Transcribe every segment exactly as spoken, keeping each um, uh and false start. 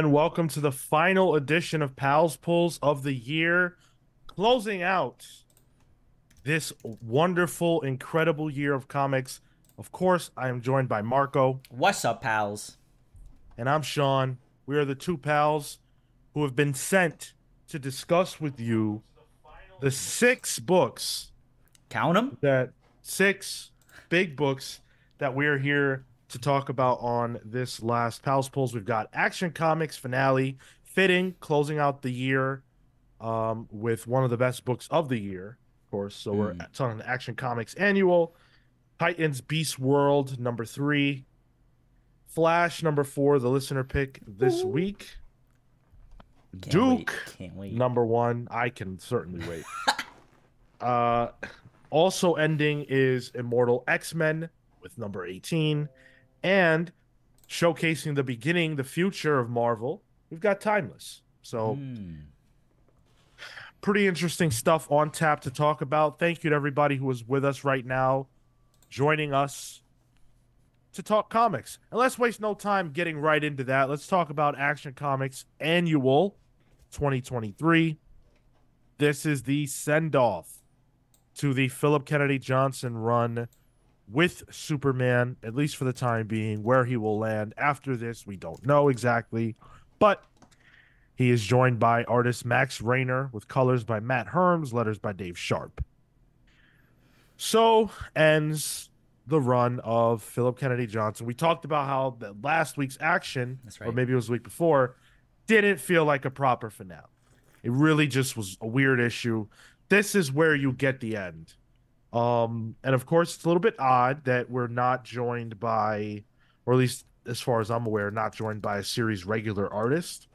And welcome to the final edition of Pals Pulls of the year, closing out this wonderful, incredible year of comics. Of course, I am joined by Marco. What's up, pals? And I'm Sean. We are the two pals who have been sent to discuss with you the six books. Count them. That six big books that we are here to talk about on this last Pals Pulls. We've got Action Comics finale, fitting, closing out the year um, with one of the best books of the year, of course. So mm. we're talking Action Comics Annual, Titans: Beast World number three, Flash number four, the listener pick this Ooh. week, Can't Duke wait. Can't wait. number one. I can certainly wait. uh, also ending is Immortal X-Men with number eighteen. And showcasing the beginning, the future of Marvel, we've got Timeless. So mm. pretty interesting stuff on tap to talk about. Thank you to everybody who is with us right now, joining us to talk comics. And let's waste no time getting right into that. Let's talk about Action Comics Annual twenty twenty-three. This is the send-off to the Phillip Kennedy Johnson run with Superman, at least for the time being. Where he will land after this, we don't know exactly, but he is joined by artist Max Raynor, with colors by Matt Herms, letters by Dave Sharp. So ends the run of Phillip Kennedy Johnson. We talked about how the last week's action, That's right. or maybe it was the week before, didn't feel like a proper finale. It really just was a weird issue. This is where you get the end. Um, and of course, it's a little bit odd that we're not joined by, or at least as far as I'm aware, not joined by a series regular artist.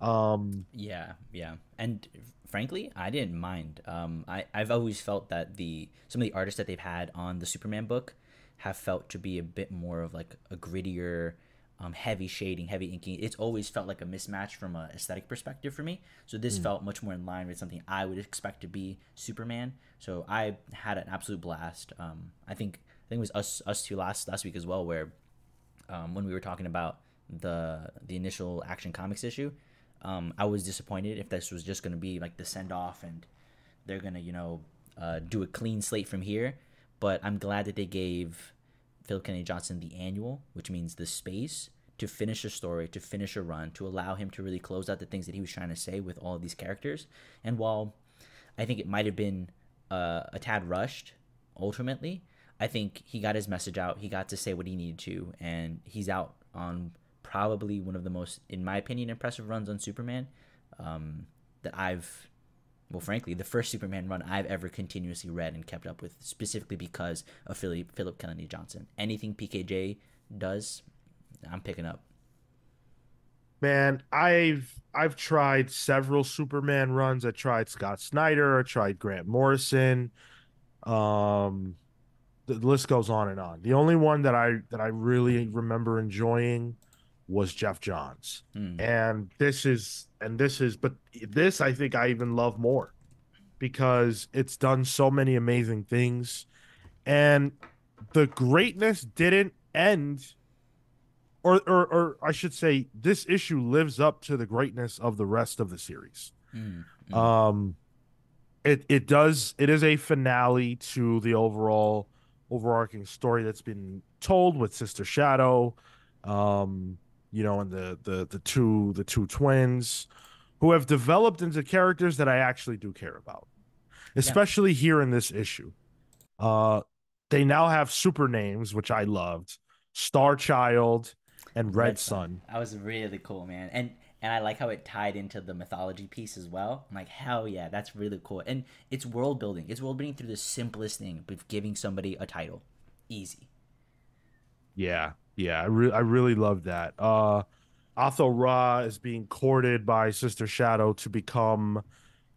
Um, yeah, yeah. And frankly, I didn't mind. Um, I, I've always felt that the some of the artists that they've had on the Superman book have felt to be a bit more of like a grittier, um, heavy shading, heavy inking. It's always felt like a mismatch from an aesthetic perspective for me. So this mm. felt much more in line with something I would expect to be Superman. So I had an absolute blast. Um, I think I think it was us us two last last week as well, where um, when we were talking about the the initial Action Comics issue, um, I was disappointed if this was just going to be like the send off and they're gonna you know uh, do a clean slate from here. But I'm glad that they gave Phillip Kennedy Johnson the annual, which means the space to finish a story, to finish a run, to allow him to really close out the things that he was trying to say with all of these characters. And while I think it might have been uh, a tad rushed, ultimately, I think he got his message out. He got to say what he needed to, and he's out on probably one of the most, in my opinion, impressive runs on Superman um, that I've, well, frankly, the first Superman run I've ever continuously read and kept up with, specifically because of Phillip, Phillip Kennedy Johnson. Anything P K J does, I'm picking up. Man, I've I've tried several Superman runs. I tried Scott Snyder. I tried Grant Morrison. Um, the list goes on and on. The only one that I that I really remember enjoying was Jeff Johns. Mm. And this is and this is but this I think I even love more, because it's done so many amazing things, and the greatness didn't end, or or, or I should say this issue lives up to the greatness of the rest of the series. Mm. Mm. Um it it does it is a finale to the overall overarching story that's been told with Sister Shadow, um you know, and the the the two the two twins, who have developed into characters that I actually do care about, especially yeah. here in this issue. Uh, they now have super names, which I loved: Star Child and Red, Red Sun. Sun. That was really cool, man, and and I like how it tied into the mythology piece as well. I'm like, hell yeah, that's really cool, and it's world building. It's world building through the simplest thing, but giving somebody a title, easy. Yeah. Yeah, I, re I really love that. Uh, Atho Ra is being courted by Sister Shadow to become,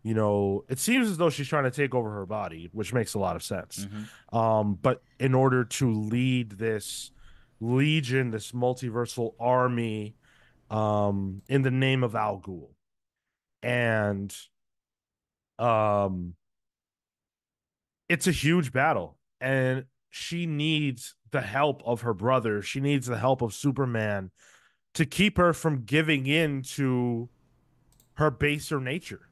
you know, it seems as though she's trying to take over her body, which makes a lot of sense. Mm-hmm. Um, but in order to lead this legion, this multiversal army, um, in the name of Al Ghul. And um, it's a huge battle, and she needs the help of her brother. She needs the help of Superman to keep her from giving in to her baser nature.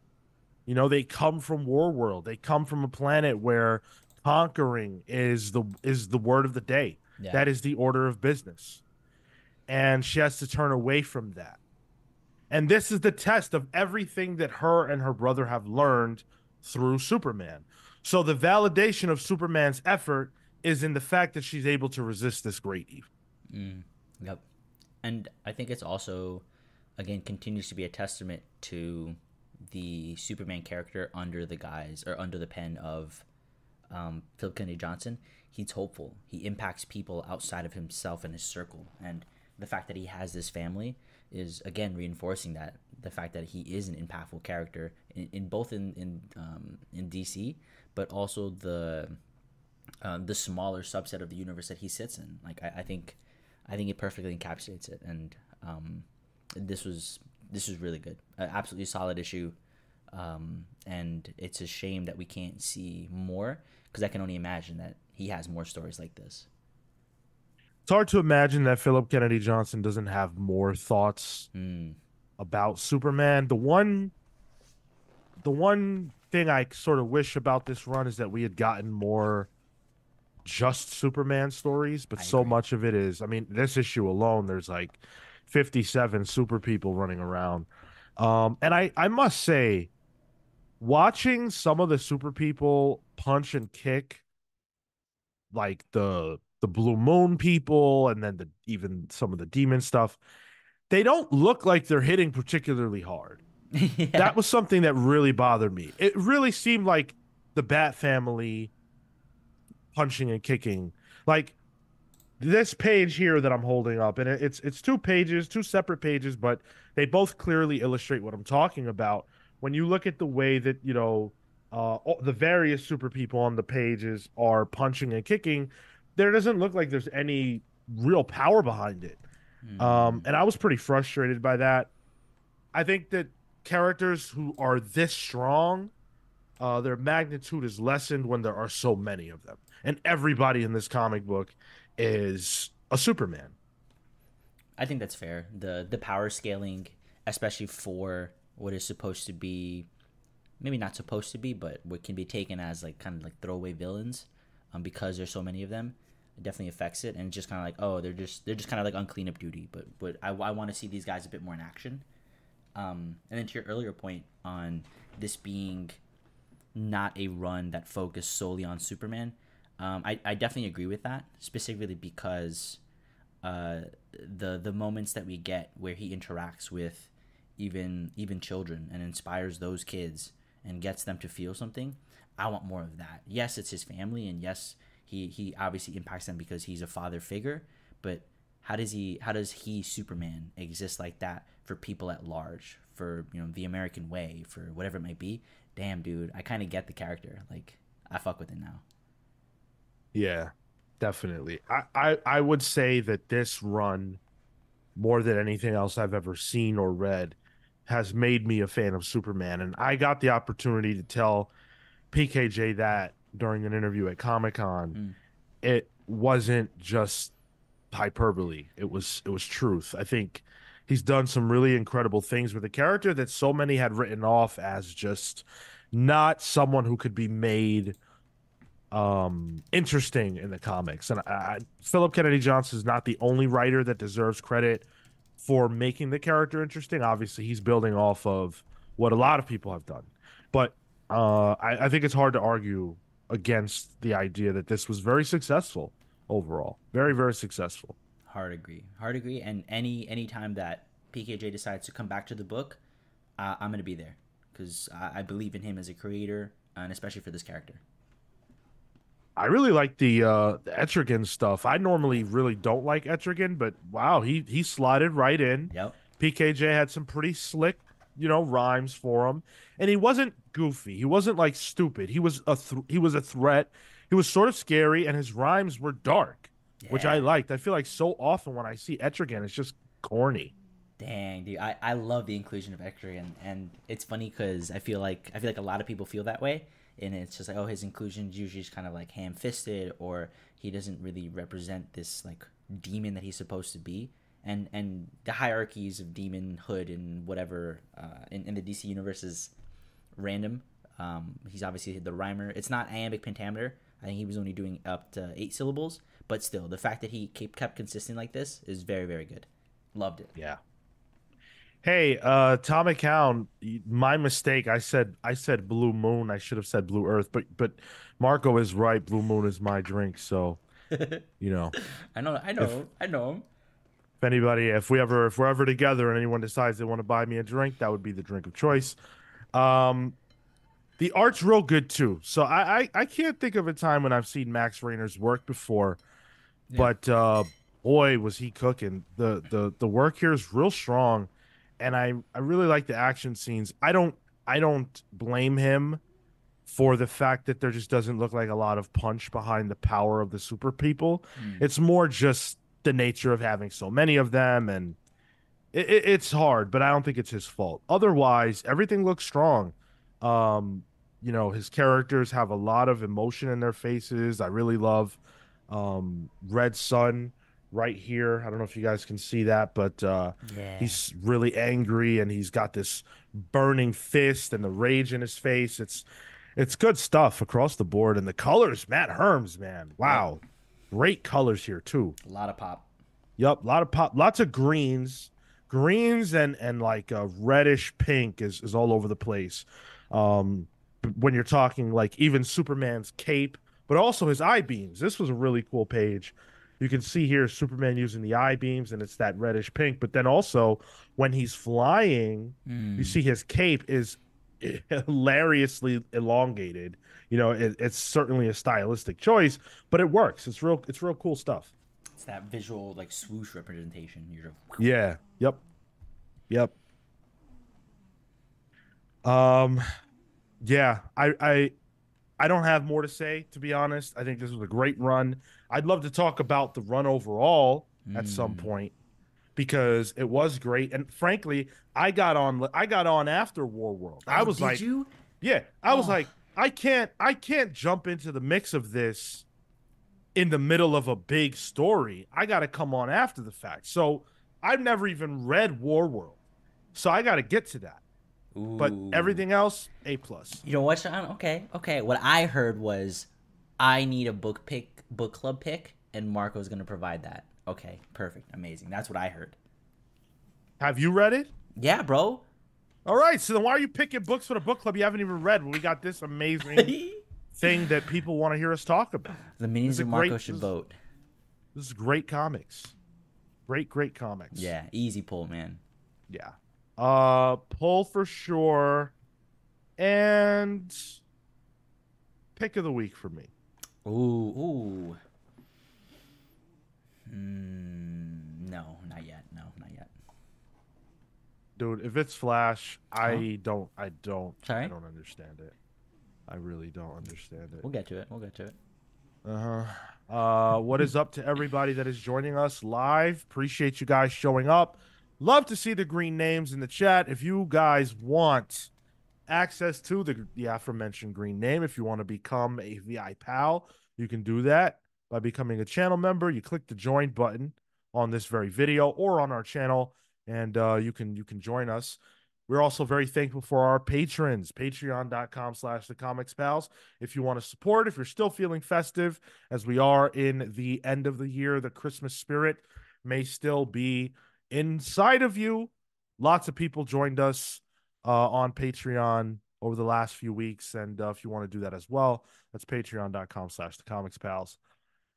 You know, they come from Warworld. They come from a planet where conquering is the is the word of the day. Yeah. That is the order of business. And she has to turn away from that. And this is the test of everything that her and her brother have learned through Superman. So the validation of Superman's effort is in the fact that she's able to resist this great evil. Mm, yep. And I think it's also, again, continues to be a testament to the Superman character under the guise or under the pen of um, Phillip Kennedy Johnson. He's hopeful. He impacts people outside of himself and his circle. And the fact that he has this family is, again, reinforcing that. The fact that he is an impactful character in, in both in in, um, in D C, but also the uh, the smaller subset of the universe that he sits in. Like I, I think, I think it perfectly encapsulates it. And um, this was this was really good, uh, absolutely solid issue. Um, and it's a shame that we can't see more, because I can only imagine that he has more stories like this. It's hard to imagine that Phillip Kennedy Johnson doesn't have more thoughts mm. about Superman. The one, the one thing I sort of wish about this run is that we had gotten more just Superman stories, but I so agree. much of it is, I mean, this issue alone, there's like fifty-seven super people running around. Um, and I, I must say, watching some of the super people punch and kick, like the... the Blue Moon people, and then the, even some of the demon stuff, they don't look like they're hitting particularly hard. Yeah. That was something that really bothered me. It really seemed like the Bat family punching and kicking. Like this page here that I'm holding up, and it's it's two pages, two separate pages, but they both clearly illustrate what I'm talking about. When you look at the way that, you know, uh, the various super people on the pages are punching and kicking, there doesn't look like there's any real power behind it. Mm. Um, and I was pretty frustrated by that. I think that characters who are this strong, uh, their magnitude is lessened when there are so many of them. And everybody in this comic book is a Superman. I think that's fair. The, the power scaling, especially for what is supposed to be, maybe not supposed to be, but what can be taken as like kind of like throwaway villains, Um, because there's so many of them, it definitely affects it. And it's just kind of like, oh, they're just they're just kind of like on cleanup duty. But but I, I want to see these guys a bit more in action. Um, and then to your earlier point on this being not a run that focused solely on Superman, um, I I definitely agree with that, specifically because uh, the the moments that we get where he interacts with even even children and inspires those kids and gets them to feel something. I want more of that. Yes, it's his family, and yes, he, he obviously impacts them because he's a father figure, but how does he how does he, Superman, exist like that for people at large, for, you know, the American way, for whatever it might be? Damn, dude, I kind of get the character. Like, I fuck with it now. Yeah, definitely. I, I, I would say that this run, more than anything else I've ever seen or read, has made me a fan of Superman, and I got the opportunity to tell P K J that during an interview at Comic-Con. Mm. It wasn't just hyperbole, it was it was truth. I think he's done some really incredible things with a character that so many had written off as just not someone who could be made um interesting in the comics. And I, I, Phillip Kennedy Johnson is not the only writer that deserves credit for making the character interesting. Obviously he's building off of what a lot of people have done, but Uh, I, I think it's hard to argue against the idea that this was very successful overall. Very, very successful. Hard agree. Hard agree. And any any time that P K J decides to come back to the book, uh, I'm going to be there, because I, I believe in him as a creator, and especially for this character. I really like the, uh, the Etrigan stuff. I normally really don't like Etrigan, but wow, he, he slotted right in. Yep. P K J had some pretty slick, you know, rhymes for him, and he wasn't goofy, he wasn't like stupid, he was a th- he was a threat, he was sort of scary, and his rhymes were dark. Yeah. Which I liked. I feel like so often when I see Etrigan, it's just corny. Dang, dude, I, I love the inclusion of Etrigan, and it's funny because I feel like I feel like a lot of people feel that way, and it's just like, oh, his inclusion is usually just kind of like ham-fisted, or he doesn't really represent this like demon that he's supposed to be. and and the hierarchies of demonhood and whatever uh, in, in the D C universe is random. Um, he's obviously the rhymer. It's not iambic pentameter. I think he was only doing up to eight syllables. But still, the fact that he kept consistent like this is very, very good. Loved it. Yeah. Hey, uh, Tom McCown, my mistake. I said I said Blue Moon. I should have said Blue Earth. But but Marco is right. Blue Moon is my drink. So, you know. I know. I know. If, I know him. If anybody, if we ever, if we're ever together, and anyone decides they want to buy me a drink, that would be the drink of choice. Um, the art's real good too. So I, I, I can't think of a time when I've seen Max Raynor's work before, yeah. but uh, boy was he cooking. The the the work here is real strong. And I, I really like the action scenes. I don't I don't blame him for the fact that there just doesn't look like a lot of punch behind the power of the super people. Mm. It's more just the nature of having so many of them, and it, it, it's hard, but I don't think it's his fault. Otherwise, everything looks strong. Um, you know, his characters have a lot of emotion in their faces. I really love um, Red Sun. Right here, I don't know if you guys can see that, but uh, yeah. he's really angry, and he's got this burning fist and the rage in his face. It's it's good stuff across the board, and the colors, Matt Herms, man, wow, yep. Great colors here too. A lot of pop. Yep, a lot of pop, lots of greens, greens, and and like a reddish pink is is all over the place. Um, when you're talking like even Superman's cape, but also his eye beams. This was a really cool page. You can see here Superman using the eye beams, and it's that reddish pink. But then also when he's flying, mm. you see his cape is hilariously elongated. You know, it, it's certainly a stylistic choice, but it works. It's real. It's real cool stuff. It's that visual like swoosh representation. You're just... Yeah. Yep. Yep. Um. Yeah. I. I. I don't have more to say, to be honest. I think this was a great run. I'd love to talk about the run overall mm. at some point, because it was great. And frankly, I got on. I got on after War World. I was oh, did like, you? yeah, I oh. was like, I can't, I can't jump into the mix of this in the middle of a big story. I got to come on after the fact. So I've never even read War World, so I got to get to that. Ooh. But everything else, A plus. You know what, Sean? Okay, okay. What I heard was, I need a book pick, book club pick, and Marco's going to provide that. Okay, perfect, amazing. That's what I heard. Have you read it? Yeah, bro. All right, so then why are you picking books for the book club you haven't even read when we got this amazing thing that people want to hear us talk about? The minis of Marco great, should this, vote. This is great comics. Great, great comics. Yeah, easy pull, man. Yeah. Uh, pull for sure, and pick of the week for me. Ooh, ooh. Mm, no, not yet. No, not yet. Dude, if it's Flash, I oh. don't. I don't. Sorry? I don't understand it. I really don't understand it. We'll get to it. We'll get to it. Uh huh. Uh, what is up to everybody that is joining us live? Appreciate you guys showing up. Love to see the green names in the chat. If you guys want access to the, the aforementioned green name, if you want to become a V I pal, you can do that by becoming a channel member. You click the join button on this very video or on our channel, and uh, you can you can join us. We're also very thankful for our patrons, patreon.com slash the comics pals. If you want to support, if you're still feeling festive, as we are in the end of the year, the Christmas spirit may still be inside of you. Lots of people joined us uh, on Patreon over the last few weeks, and uh, if you want to do that as well, that's patreon.com slash the comics pals.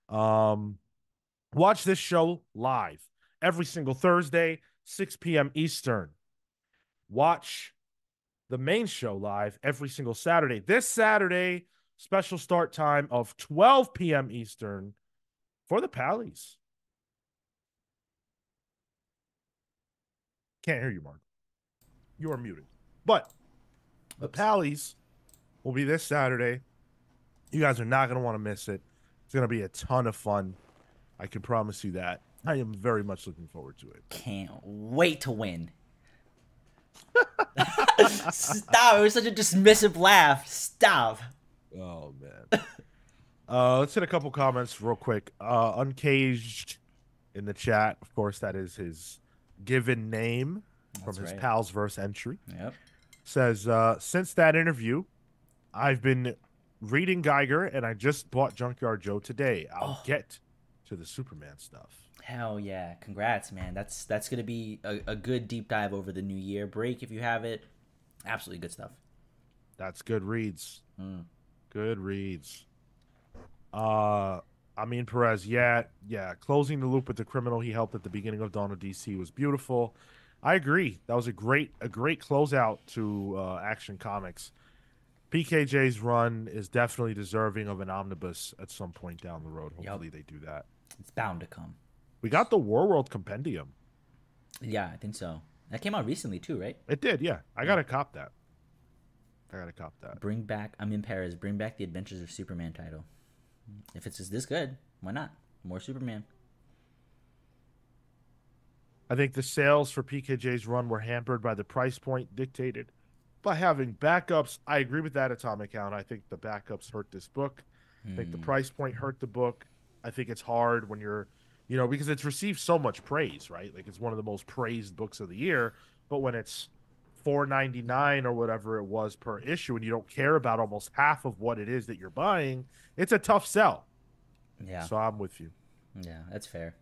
Um, watch this show live every single Thursday, six p m Eastern. Watch the main show live every single Saturday. This Saturday, special start time of twelve p m Eastern for the Pallies. Can't hear you, Mark. You are muted. But the Pallies will be this Saturday. You guys are not going to want to miss it. It's going to be a ton of fun. I can promise you that. I am very much looking forward to it. Can't wait to win. Stop. It was such a dismissive laugh. Stop. Oh, man. uh, let's hit a couple comments real quick. Uh, Uncaged in the chat. Of course, that is his given name from That's his right. Pals verse entry. Yep. Says, uh, since that interview, I've been reading Geiger, and I just bought Junkyard Joe today. I'll oh. get to the Superman stuff. Hell yeah. Congrats, man. That's that's going to be a, a good deep dive over the new year break if you have it. Absolutely good stuff. That's good reads. Mm. Good reads. Uh, I mean, Perez, yeah, yeah. Closing the loop with the criminal he helped at the beginning of Dawn of D C was beautiful. I agree. That was a great a great closeout to uh, Action Comics. P K J's run is definitely deserving of an omnibus at some point down the road. Hopefully yep. they do that. It's bound to come. We got the Warworld Compendium. Yeah, I think so. That came out recently too, right? It did, yeah. I yeah. gotta cop that. I gotta cop that. Bring back, I'm in Paris, bring back the Adventures of Superman title. If it's just this good, why not? More Superman. I think the sales for P K J's run were hampered by the price point dictated by having backups. I agree with that, Atomic Hound. I think the backups hurt this book. Mm. I think the price point hurt the book. I think it's hard when you're, you know, because it's received so much praise, right? Like, it's one of the most praised books of the year. But when it's four ninety-nine or whatever it was per issue, and you don't care about almost half of what it is that you're buying, it's a tough sell. Yeah. So I'm with you. Yeah, that's fair.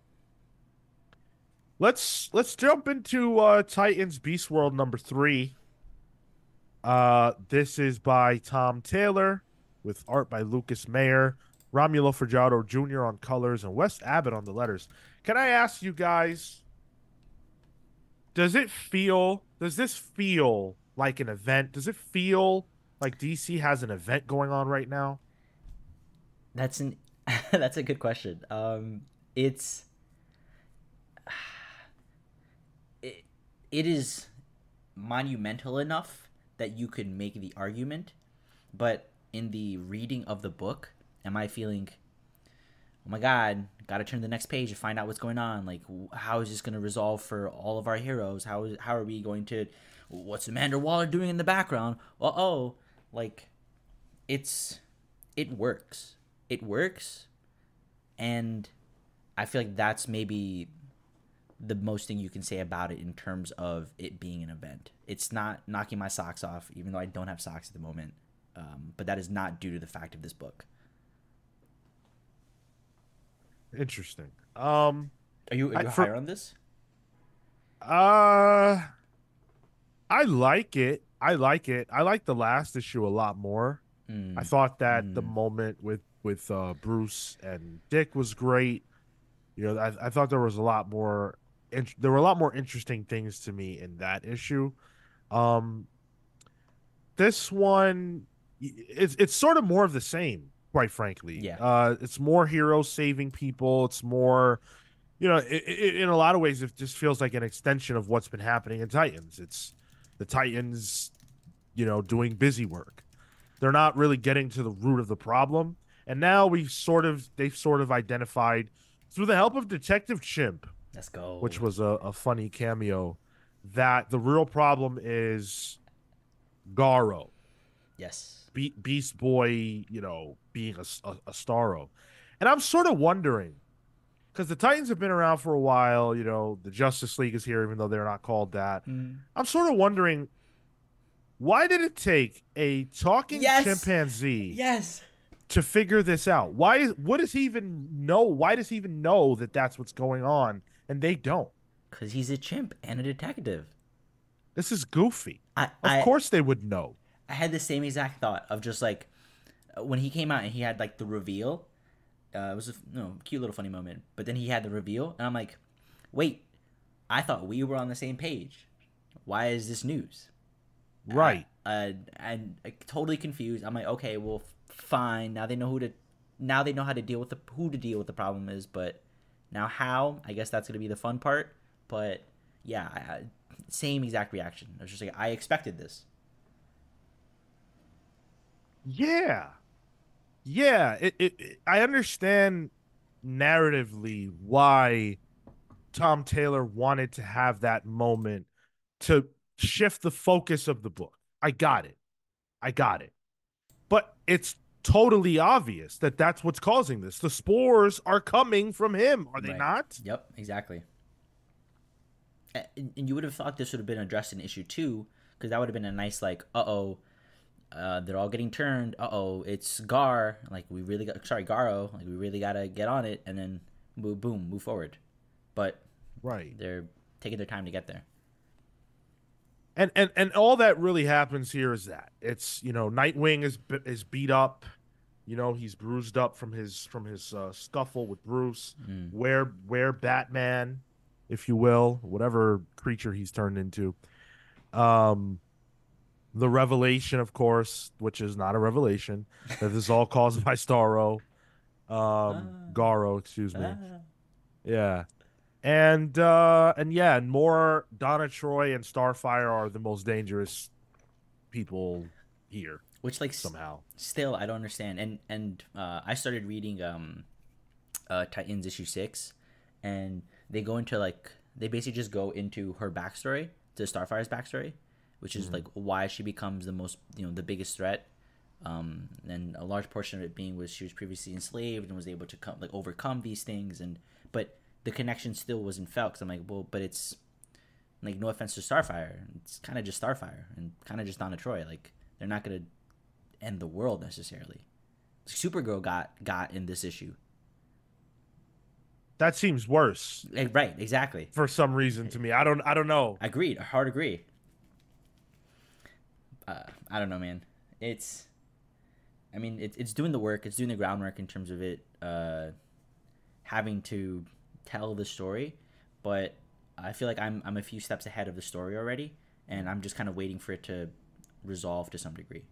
Let's let's jump into uh, Titans Beast World number three. Uh, this is by Tom Taylor with art by Lucas Mayer, Romulo Forgiato Junior on colors, and Wes Abbott on the letters. Can I ask you guys, does it feel, does this feel like an event? Does it feel like D C has an event going on right now? That's an that's a good question. Um, it's it, it is monumental enough that you could make the argument, but in the reading of the book, am I feeling, oh my God, gotta turn to the next page to find out what's going on? Like, how is this gonna resolve for all of our heroes? How is, how are we going to, what's Amanda Waller doing in the background? Uh oh, like, it's, it works, it works, and I feel like that's maybe the most thing you can say about it in terms of it being an event. It's not knocking my socks off, even though I don't have socks at the moment. Um, but that is not due to the fact of this book. Interesting. Um, are you, are you I, for, higher on this? Uh, I like it. I like it. I like the last issue a lot more. Mm. I thought that mm. the moment with, with uh, Bruce and Dick was great. You know, I, I thought there was a lot more. Int- there were a lot more interesting things to me in that issue. Um, this one, it's it's sort of more of the same, quite frankly. Yeah. Uh, it's more heroes saving people. It's more, you know, it, it, in a lot of ways, it just feels like an extension of what's been happening in Titans. It's the Titans, you know, doing busy work. They're not really getting to the root of the problem, and now we've sort of they've sort of identified, through the help of Detective Chimp, let's go, which was a, a funny cameo, that the real problem is Garo. Yes. Be- Beast Boy, you know, being a, a, a Starro. And I'm sort of wondering, because the Titans have been around for a while, you know, the Justice League is here, even though they're not called that. Mm. I'm sort of wondering, why did it take a talking yes. chimpanzee? Yes. To figure this out, why is what does he even know? Why does he even know that that's what's going on, and they don't? Because he's a chimp and a detective. This is goofy. I, of I, course they would know. I had the same exact thought of just like when he came out and he had like the reveal. Uh, it was a you know, cute little funny moment, but then he had the reveal, and I'm like, wait, I thought we were on the same page. Why is this news? Right. And I'm totally confused. I'm like, okay, well. Fine. Now they know who to. Now they know how to deal with the who to deal with the problem is. But now how? I guess that's gonna be the fun part. But yeah, I, same exact reaction. I was just like, I expected this. Yeah, yeah. It, it, it. I understand narratively why Tom Taylor wanted to have that moment to shift the focus of the book. I got it. I got it. But it's totally obvious that that's what's causing this. The spores are coming from him, are they right. not? Yep, exactly. And you would have thought this would have been addressed in issue two, because that would have been a nice, like, uh-oh, uh, they're all getting turned. Uh-oh, it's Gar. Like, we really got, sorry, Garo. Like, we really got to get on it, and then boom, boom, move forward. But right, they're taking their time to get there. And, and and all that really happens here is that it's, you know, Nightwing is is beat up, you know, he's bruised up from his from his uh, scuffle with Bruce. Mm. Where where Batman, if you will, whatever creature he's turned into. Um, the revelation, of course, which is not a revelation, that this is all caused by Starro, um, ah. Garo, excuse me, ah. yeah. And uh, and yeah, and more Donna Troy and Starfire are the most dangerous people here. Which, like, somehow still I don't understand. And and uh, I started reading um, uh, Titans issue six, and they go into like they basically just go into her backstory, to Starfire's backstory, which is mm-hmm. like why she becomes the most you know the biggest threat, um, and a large portion of it being was she was previously enslaved and was able to come like overcome these things and but. The connection still wasn't felt, because I'm like, well, but it's like, no offense to Starfire, it's kind of just Starfire and kind of just Donna Troy. Like, they're not gonna end the world necessarily. Supergirl got got in this issue. That seems worse. Like, right, exactly. For some reason to me, I don't, I don't know. Agreed, hard agree. Uh, I don't know, man. It's, I mean, it's it's doing the work, it's doing the groundwork in terms of it uh, having to. Tell the story, but I feel like I'm I'm a few steps ahead of the story already, and I'm just kind of waiting for it to resolve to some degree.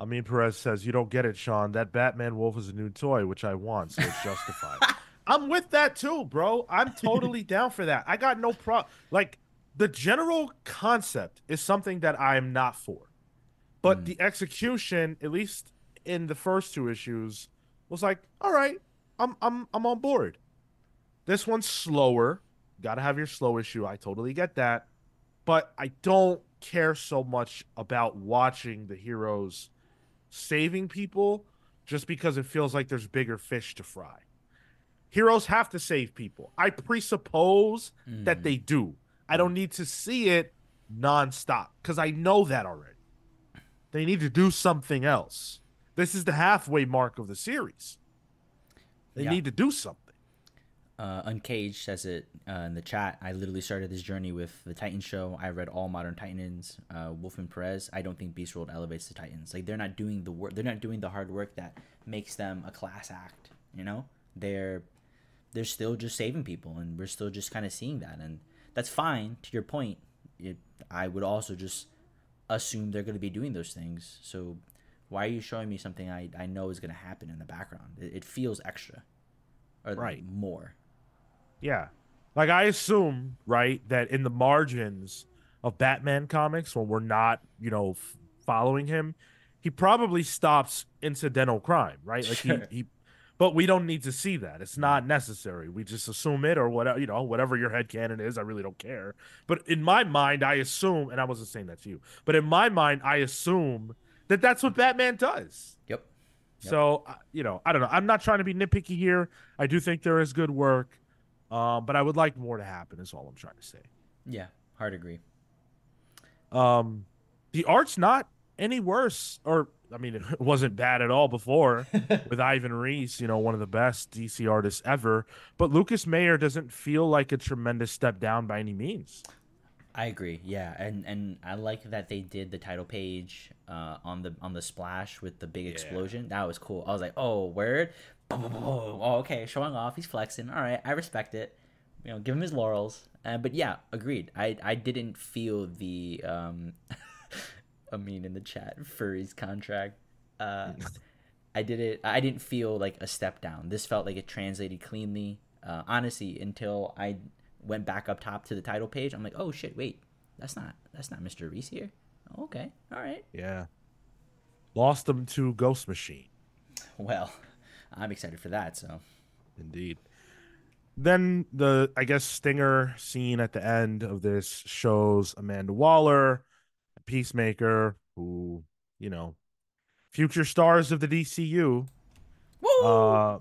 Amin Perez says, "You don't get it, Sean. That Batman wolf is a new toy, which I want, so it's justified." I'm with that too, bro. I'm totally down for that. I got no problem. Like, the general concept is something that I am not for, but mm. the execution, at least in the first two issues, was like, all right. I'm I'm I'm on board. This one's slower. Gotta have your slow issue. I totally get that. But I don't care so much about watching the heroes saving people, just because it feels like there's bigger fish to fry. Heroes have to save people. I presuppose mm. that they do. I don't need to see it nonstop, because I know that already. They need to do something else. This is the halfway mark of the series. They yeah. need to do something. Uh, Uncaged says it uh, in the chat. I literally started this journey with the Titan show. I read all modern Titans. Uh, Wolfman Perez. I don't think Beast World elevates the Titans. Like, they're not doing the work. They're not doing the hard work that makes them a class act. You know, they're they're still just saving people, and we're still just kind of seeing that, and that's fine. To your point, it, I would also just assume they're going to be doing those things. So. Why are you showing me something I, I know is going to happen in the background? It, it feels extra. Or right. more. Yeah. Like, I assume, right, that in the margins of Batman comics, when we're not, you know, f following him, he probably stops incidental crime, right? Like sure. he, he, But we don't need to see that. It's not necessary. We just assume it or whatever, you know, whatever your headcanon is. I really don't care. But in my mind, I assume, and I wasn't saying that to you, but in my mind, I assume... That that's what Batman does. Yep. yep. So, you know, I don't know. I'm not trying to be nitpicky here. I do think there is good work, uh, but I would like more to happen is all I'm trying to say. Yeah, hard agree. Um, the art's not any worse. Or, I mean, it wasn't bad at all before with Ivan Reis, you know, one of the best D C artists ever. But Lucas Mayer doesn't feel like a tremendous step down by any means. I agree, yeah, and and I like that they did the title page uh, on the on the splash with the big yeah. explosion. That was cool. I was like, oh, word, oh, okay, showing off, he's flexing. All right, I respect it. You know, give him his laurels. Uh, but yeah, agreed. I I didn't feel the um, I mean in the chat furries contract. Uh, I did it. I didn't feel like a step down. This felt like it translated cleanly. Uh, honestly, until I. went back up top to the title page. I'm like, oh shit, wait, that's not that's not Mister Reese here. Oh, okay, all right. Yeah, lost them to Ghost Machine. Well, I'm excited for that. So, indeed. Then the I guess stinger scene at the end of this shows Amanda Waller, a Peacemaker, who you know future stars of the D C U. Woo! Uh,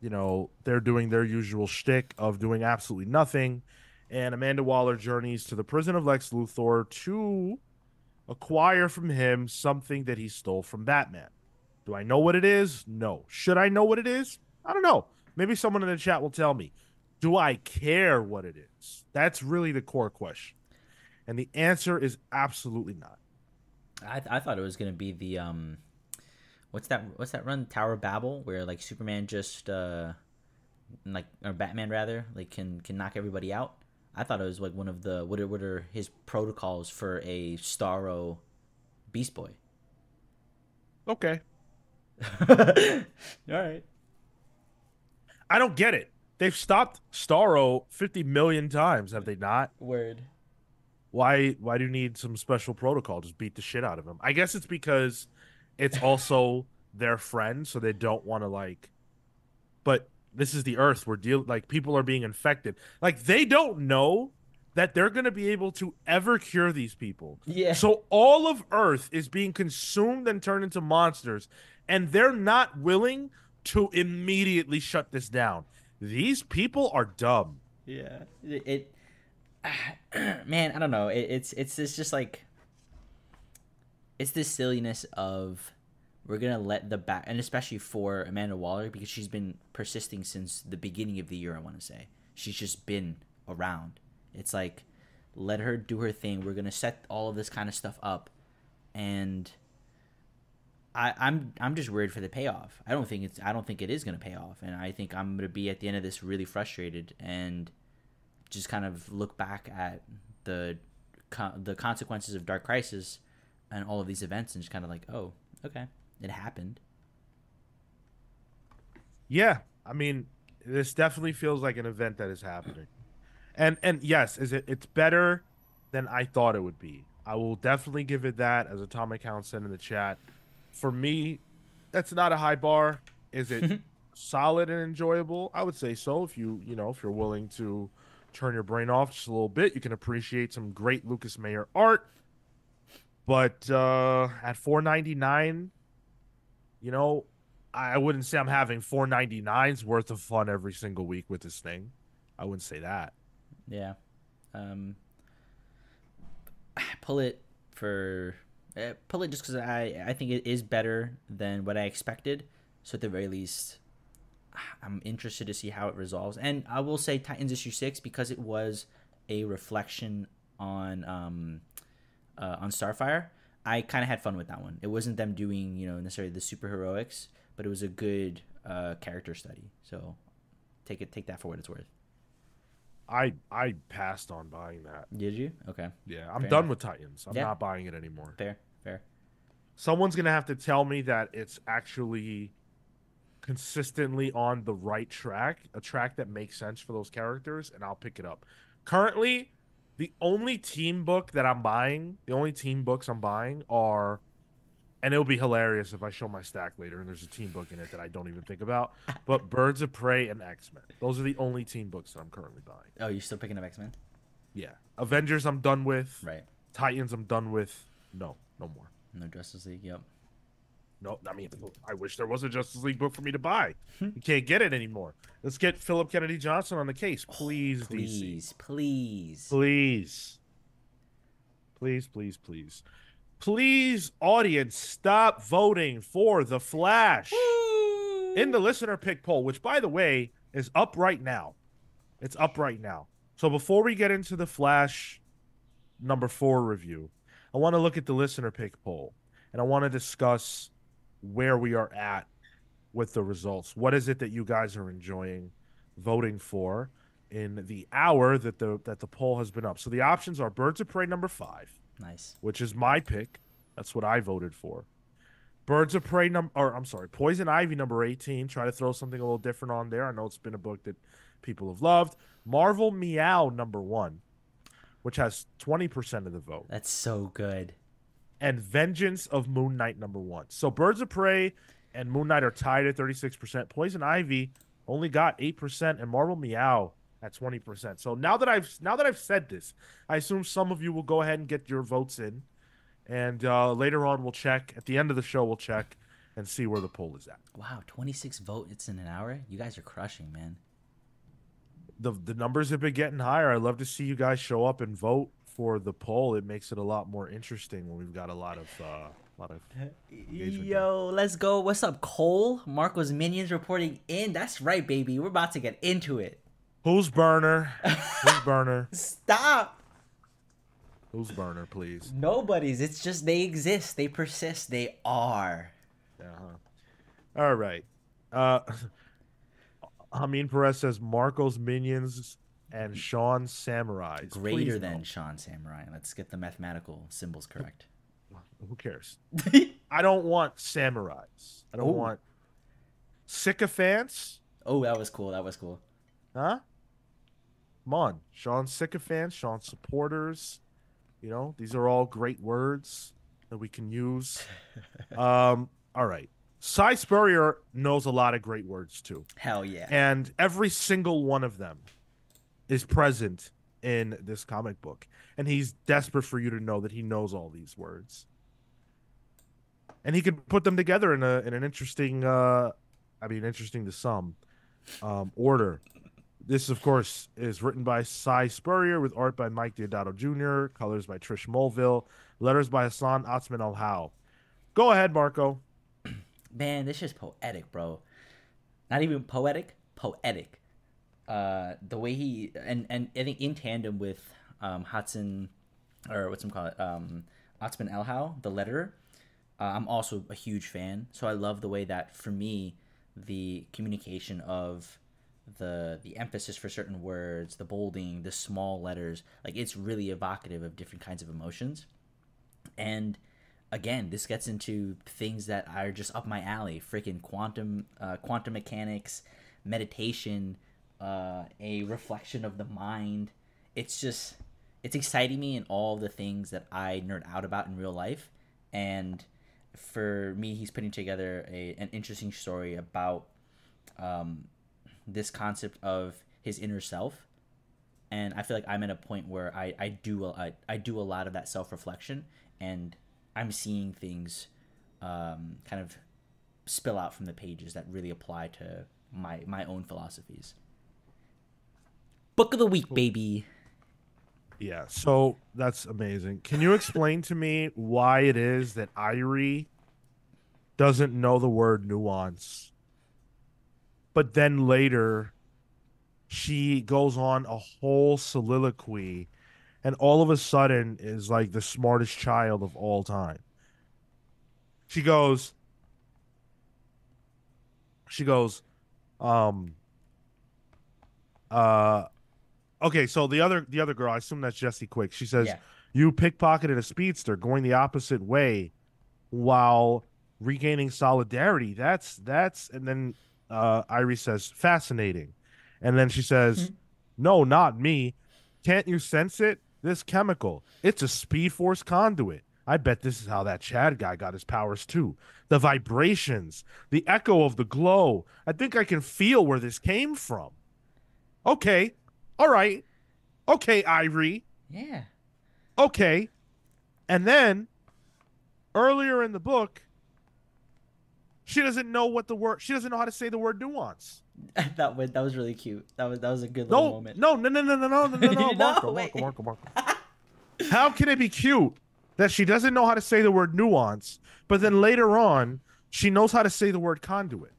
you know, they're doing their usual shtick of doing absolutely nothing. And Amanda Waller journeys to the prison of Lex Luthor to acquire from him something that he stole from Batman. Do I know what it is? No. Should I know what it is? I don't know. Maybe someone in the chat will tell me. Do I care what it is? That's really the core question. And the answer is absolutely not. I, th- I thought it was going to be the, um, what's that, what's that run, Tower of Babel, where like Superman just, uh, like, or Batman rather, like can, can knock everybody out. I thought it was like one of the, what are, what are his protocols for a Starro Beast Boy? Okay. All right. I don't get it. They've stopped Starro fifty million times, have they not? Word. Why why do you need some special protocol? Just beat the shit out of him. I guess it's because it's also their friend, so they don't want to, like... But this is the Earth. We're deal- Like, people are being infected. Like, they don't know that they're going to be able to ever cure these people. Yeah. So all of Earth is being consumed and turned into monsters, and they're not willing to immediately shut this down. These people are dumb. Yeah. It... it... Man, I don't know. It, it's it's it's just like it's this silliness of we're gonna let the bat, and especially for Amanda Waller, because she's been persisting since the beginning of the year. I want to say she's just been around. It's like let her do her thing. We're gonna set all of this kind of stuff up, and I, I'm I'm just worried for the payoff. I don't think it's I don't think it is gonna pay off, and I think I'm gonna be at the end of this really frustrated and just kind of look back at the co- the consequences of Dark Crisis and all of these events and just kind of like, oh, okay, it happened. Yeah, I mean, this definitely feels like an event that is happening. And and yes, is it it's better than I thought it would be. I will definitely give it that, as Atomic Hound said in the chat. For me, that's not a high bar. Is it solid and enjoyable? I would say so, if you, you know, if you're willing to turn your brain off just a little bit. You can appreciate some great Lucas Mayer art. But uh, at four ninety-nine, you know, I wouldn't say I'm having four ninety-nine's worth of fun every single week with this thing. I wouldn't say that. Yeah. Um, pull it for... Uh, pull it just because I, I think it is better than what I expected. So at the very least... I'm interested to see how it resolves. And I will say Titans issue six, because it was a reflection on um, uh, on Starfire, I kind of had fun with that one. It wasn't them doing, you know, necessarily the superheroics, but it was a good uh, character study. So take it, take that for what it's worth. I I passed on buying that. Did you? Okay. Yeah, I'm fair done enough. With Titans. I'm yeah. not buying it anymore. Fair, fair. Someone's going to have to tell me that it's actually... consistently on the right track, a track that makes sense for those characters, and I'll pick it up. Currently, the only team book that I'm buying, the only team books I'm buying are, and it'll be hilarious if I show my stack later and there's a team book in it that I don't even think about, but Birds of Prey and X-Men. Those are the only team books that I'm currently buying. Oh, you're still picking up X-Men? Yeah. Avengers I'm done with. Right. Titans I'm done with. No, no more. No Justice League, yep. No, I mean, I wish there was a Justice League book for me to buy. You can't get it anymore. Let's get Phillip Kennedy Johnson on the case. Please, oh, please, D C. Please. Please. Please, please, please. Please, audience, stop voting for The Flash. Woo! In the listener pick poll, which, by the way, is up right now. It's up right now. So before we get into The Flash number four review, I want to look at the listener pick poll, and I want to discuss... where we are at with the results. What is it that you guys are enjoying voting for in the hour that the that the poll has been up? So the options are Birds of Prey number five, nice, which is my pick. That's what I voted for. Birds of Prey number, or I'm sorry, Poison Ivy number eighteen. Try to throw something a little different on there. I know it's been a book that people have loved. Marvel Meow number one, which has twenty percent of the vote. That's so good. And Vengeance of Moon Knight number one. So Birds of Prey and Moon Knight are tied at thirty-six percent. Poison Ivy only got eight percent, and Marvel Meow at twenty percent. So now that I've now that I've said this, I assume some of you will go ahead and get your votes in, and uh, later on we'll check. At the end of the show, we'll check and see where the poll is at. Wow, twenty-six votes in an hour? You guys are crushing, man. The the numbers have been getting higher. I love to see you guys show up and vote for the poll. It makes it a lot more interesting when we've got a lot of uh, a lot of engagement. Yo, there. Let's go. What's up, Cole? Marco's Minions reporting in. That's right, baby. We're about to get into it. Who's burner? Who's burner? Stop. Who's burner, please? Nobody's. It's just they exist. They persist. They are. Uh-huh. All right. Uh, Amin Perez says Marco's Minions and Sean Samurai. Greater please than no. Sean Samurai. Let's get the mathematical symbols correct. Who cares? I don't want samurais. I don't Ooh. want sycophants. Oh, that was cool. That was cool. Huh? Come on. Sean sycophants, Sean supporters. You know, these are all great words that we can use. Um, all right. Si Spurrier knows a lot of great words, too. Hell yeah. And every single one of them is present in this comic book. And he's desperate for you to know that he knows all these words. And he could put them together in, a, in an interesting, uh, I mean, interesting to some, um, order. This, of course, is written by Si Spurrier with art by Mike Deodato Junior, colors by Trish Mulville, letters by Hassan Otsman Al-Hau. Go ahead, Marco. Man, this is poetic, bro. Not even poetic, poetic. Uh, the way he, and, and I think in tandem with um, Hudson, or what's him call it, um, Otsman Al-Hau, the letterer, uh, I'm also a huge fan. So I love the way that, for me, the communication of the the emphasis for certain words, the bolding, the small letters, like it's really evocative of different kinds of emotions. And again, this gets into things that are just up my alley. Freaking quantum uh, quantum mechanics, meditation, uh, a reflection of the mind. It's just, it's exciting me in all the things that I nerd out about in real life. And for me, he's putting together a, an interesting story about um, this concept of his inner self. And I feel like I'm at a point where I, I do I, I do a lot of that self-reflection, and I'm seeing things um, kind of spill out from the pages that really apply to my, my own philosophies. Book of the week, baby. Yeah, so that's amazing. Can you explain to me why it is that Irie doesn't know the word nuance? But then later, she goes on a whole soliloquy and all of a sudden is like the smartest child of all time. She goes, she goes, um, uh, okay, so the other, the other girl, I assume that's Jessie Quick. She says, yeah. You pickpocketed a speedster going the opposite way while regaining solidarity. That's, that's, and then... Uh, Irie says, fascinating. And then she says, mm-hmm. No, not me. Can't you sense it? This chemical. It's a speed force conduit. I bet this is how that Chad guy got his powers too. The vibrations, the echo of the glow. I think I can feel where this came from. Okay. All right. Okay, Irie. Yeah. Okay. And then earlier in the book, she doesn't know what the word. She doesn't know how to say the word nuance. That was that was really cute. That was that was a good little no, moment. No, no, no, no, no, no, no, no, no, Marco, Marco, Marco, Marco. How can it be cute that she doesn't know how to say the word nuance, but then later on she knows how to say the word conduit?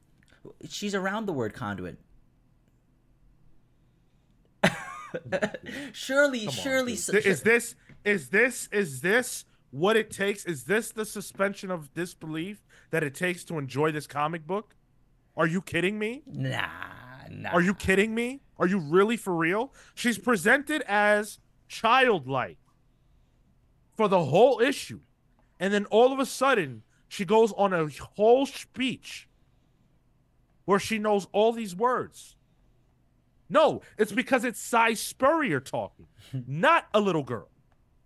She's around the word conduit. surely, Come surely. On, so, is this is this is this? What it takes? Is this the suspension of disbelief that it takes to enjoy this comic book? Are you kidding me? Nah, nah. Are you kidding me? Are you really for real? She's presented as childlike for the whole issue. And then all of a sudden, she goes on a whole speech where she knows all these words. No, it's because it's Si Spurrier talking, not a little girl.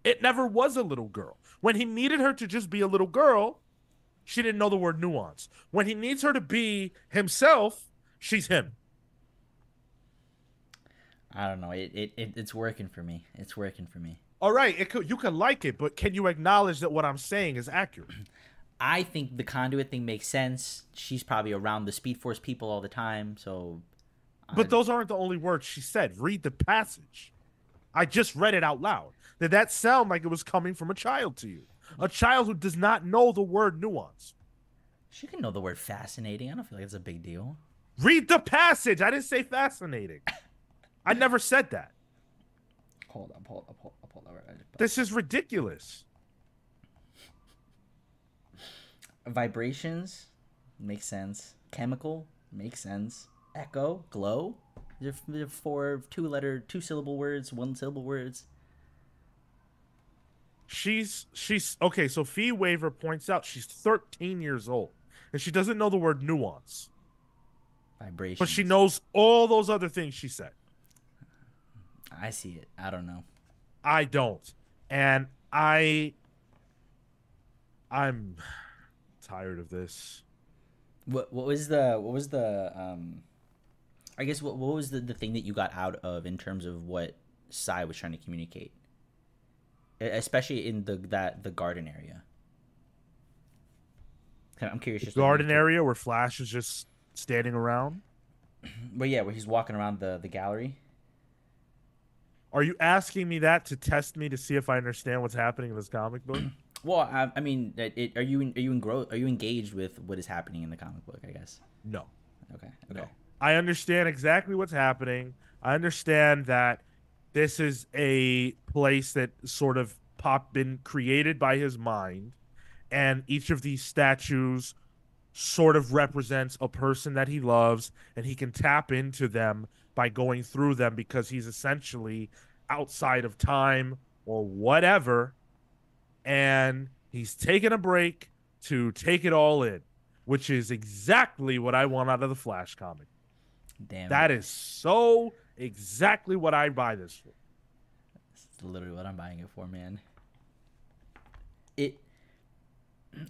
It never was a little girl. When he needed her to just be a little girl, she didn't know the word nuance. When he needs her to be himself, she's him. I don't know. It it, it it's working for me. It's working for me. All right, it could, you can like it, but can you acknowledge that what I'm saying is accurate? I think the conduit thing makes sense. She's probably around the Speed Force people all the time, so. But those aren't the only words she said. Read the passage. I just read it out loud. Did that sound like it was coming from a child to you? A child who does not know the word nuance. She can know the word fascinating. I don't feel like it's a big deal. Read the passage. I didn't say fascinating. I never said that. Hold up, hold up, hold up, hold up. This is ridiculous. Vibrations makes sense. Chemical makes sense. Echo, glow. They're, they're four two-letter, two-syllable words, one-syllable words. She's she's okay. So Fee Waver points out she's thirteen years old, and she doesn't know the word nuance. Vibrations. But she knows all those other things she said. I see it. I don't know. I don't, and I. I'm tired of this. What what was the what was the um. I guess what what was the, the thing that you got out of in terms of what Si was trying to communicate, especially in the that the garden area? I'm curious. The garden area where Flash is just standing around. But yeah, where he's walking around the the gallery. Are you asking me that to test me to see if I understand what's happening in this comic book? Well, I, I mean, it, are you are you in, are you engaged with what is happening in the comic book? I guess. No. Okay. Okay. No. I understand exactly what's happening. I understand that this is a place that sort of pop been created by his mind, and each of these statues sort of represents a person that he loves, and he can tap into them by going through them because he's essentially outside of time or whatever, and he's taking a break to take it all in, which is exactly what I want out of the Flash comic. Damn, that is so exactly what I buy this for. That's literally what I'm buying it for, man. It,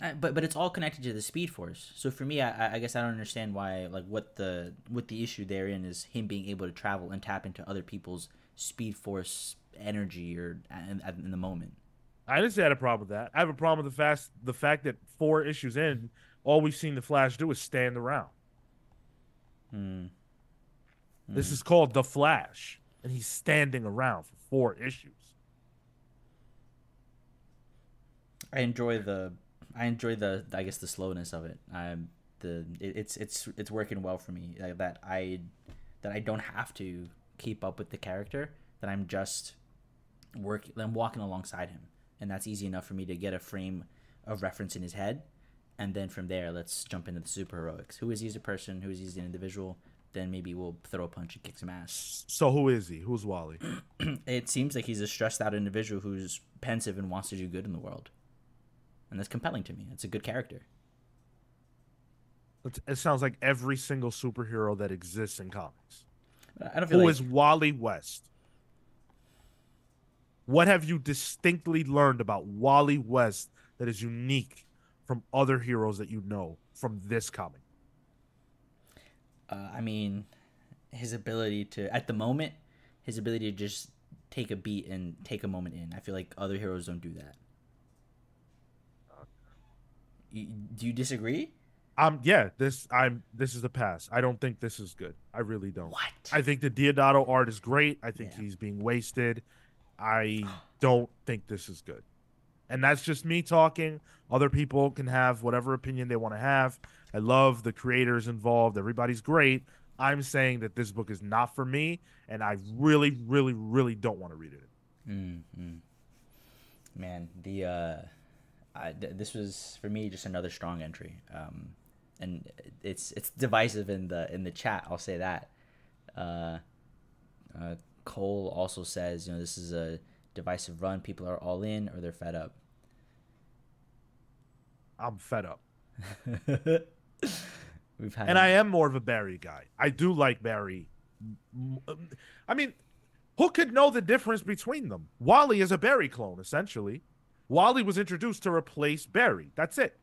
I, but but it's all connected to the Speed Force. So for me, I, I guess I don't understand why, like, what the what the issue therein is him being able to travel and tap into other people's Speed Force energy or in, in the moment. I just had a problem with that. I have a problem with the fast the fact that four issues in, all we've seen the Flash do is stand around. Hmm. This is called The Flash, and he's standing around for four issues. I enjoy the, I enjoy the, I guess the slowness of it. I'm the, it, it's it's it's working well for me uh, that I, that I don't have to keep up with the character. That I'm just working, I'm walking alongside him, and that's easy enough for me to get a frame of reference in his head, and then from there, let's jump into the superheroics. Who is he as a person? Who is he as an individual? Then maybe we'll throw a punch and kick some ass. So who is he? Who's Wally? It seems like he's a stressed out individual who's pensive and wants to do good in the world. And that's compelling to me. It's a good character. It sounds like every single superhero that exists in comics. I don't feel who like... is Wally West? What have you distinctly learned about Wally West that is unique from other heroes that you know from this comic? Uh, I mean, his ability to, at the moment, his ability to just take a beat and take a moment in. I feel like other heroes don't do that. You, do you disagree? Um, yeah, this I'm. This is the pass. I don't think this is good. I really don't. What? I think the Deodato art is great. I think yeah. he's being wasted. I don't think this is good. And that's just me talking. Other people can have whatever opinion they want to have. I love the creators involved. Everybody's great. I'm saying that this book is not for me, and I really, really, really don't want to read it. Mm-hmm. Man, the uh, I, th this was for me just another strong entry, um, and it's it's divisive in the in the chat. I'll say that. Uh, uh, Cole also says, you know, this is a divisive run. People are all in, or they're fed up. I'm fed up. We've had and I am more of a Barry guy. I do like Barry. I mean, who could know the difference between them? Wally is a Barry clone, essentially. Wally was introduced to replace Barry. That's it.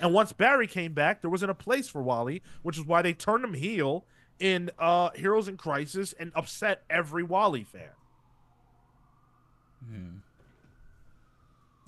And once Barry came back, there wasn't a place for Wally, which is why they turned him heel in uh, Heroes in Crisis and upset every Wally fan. Hmm.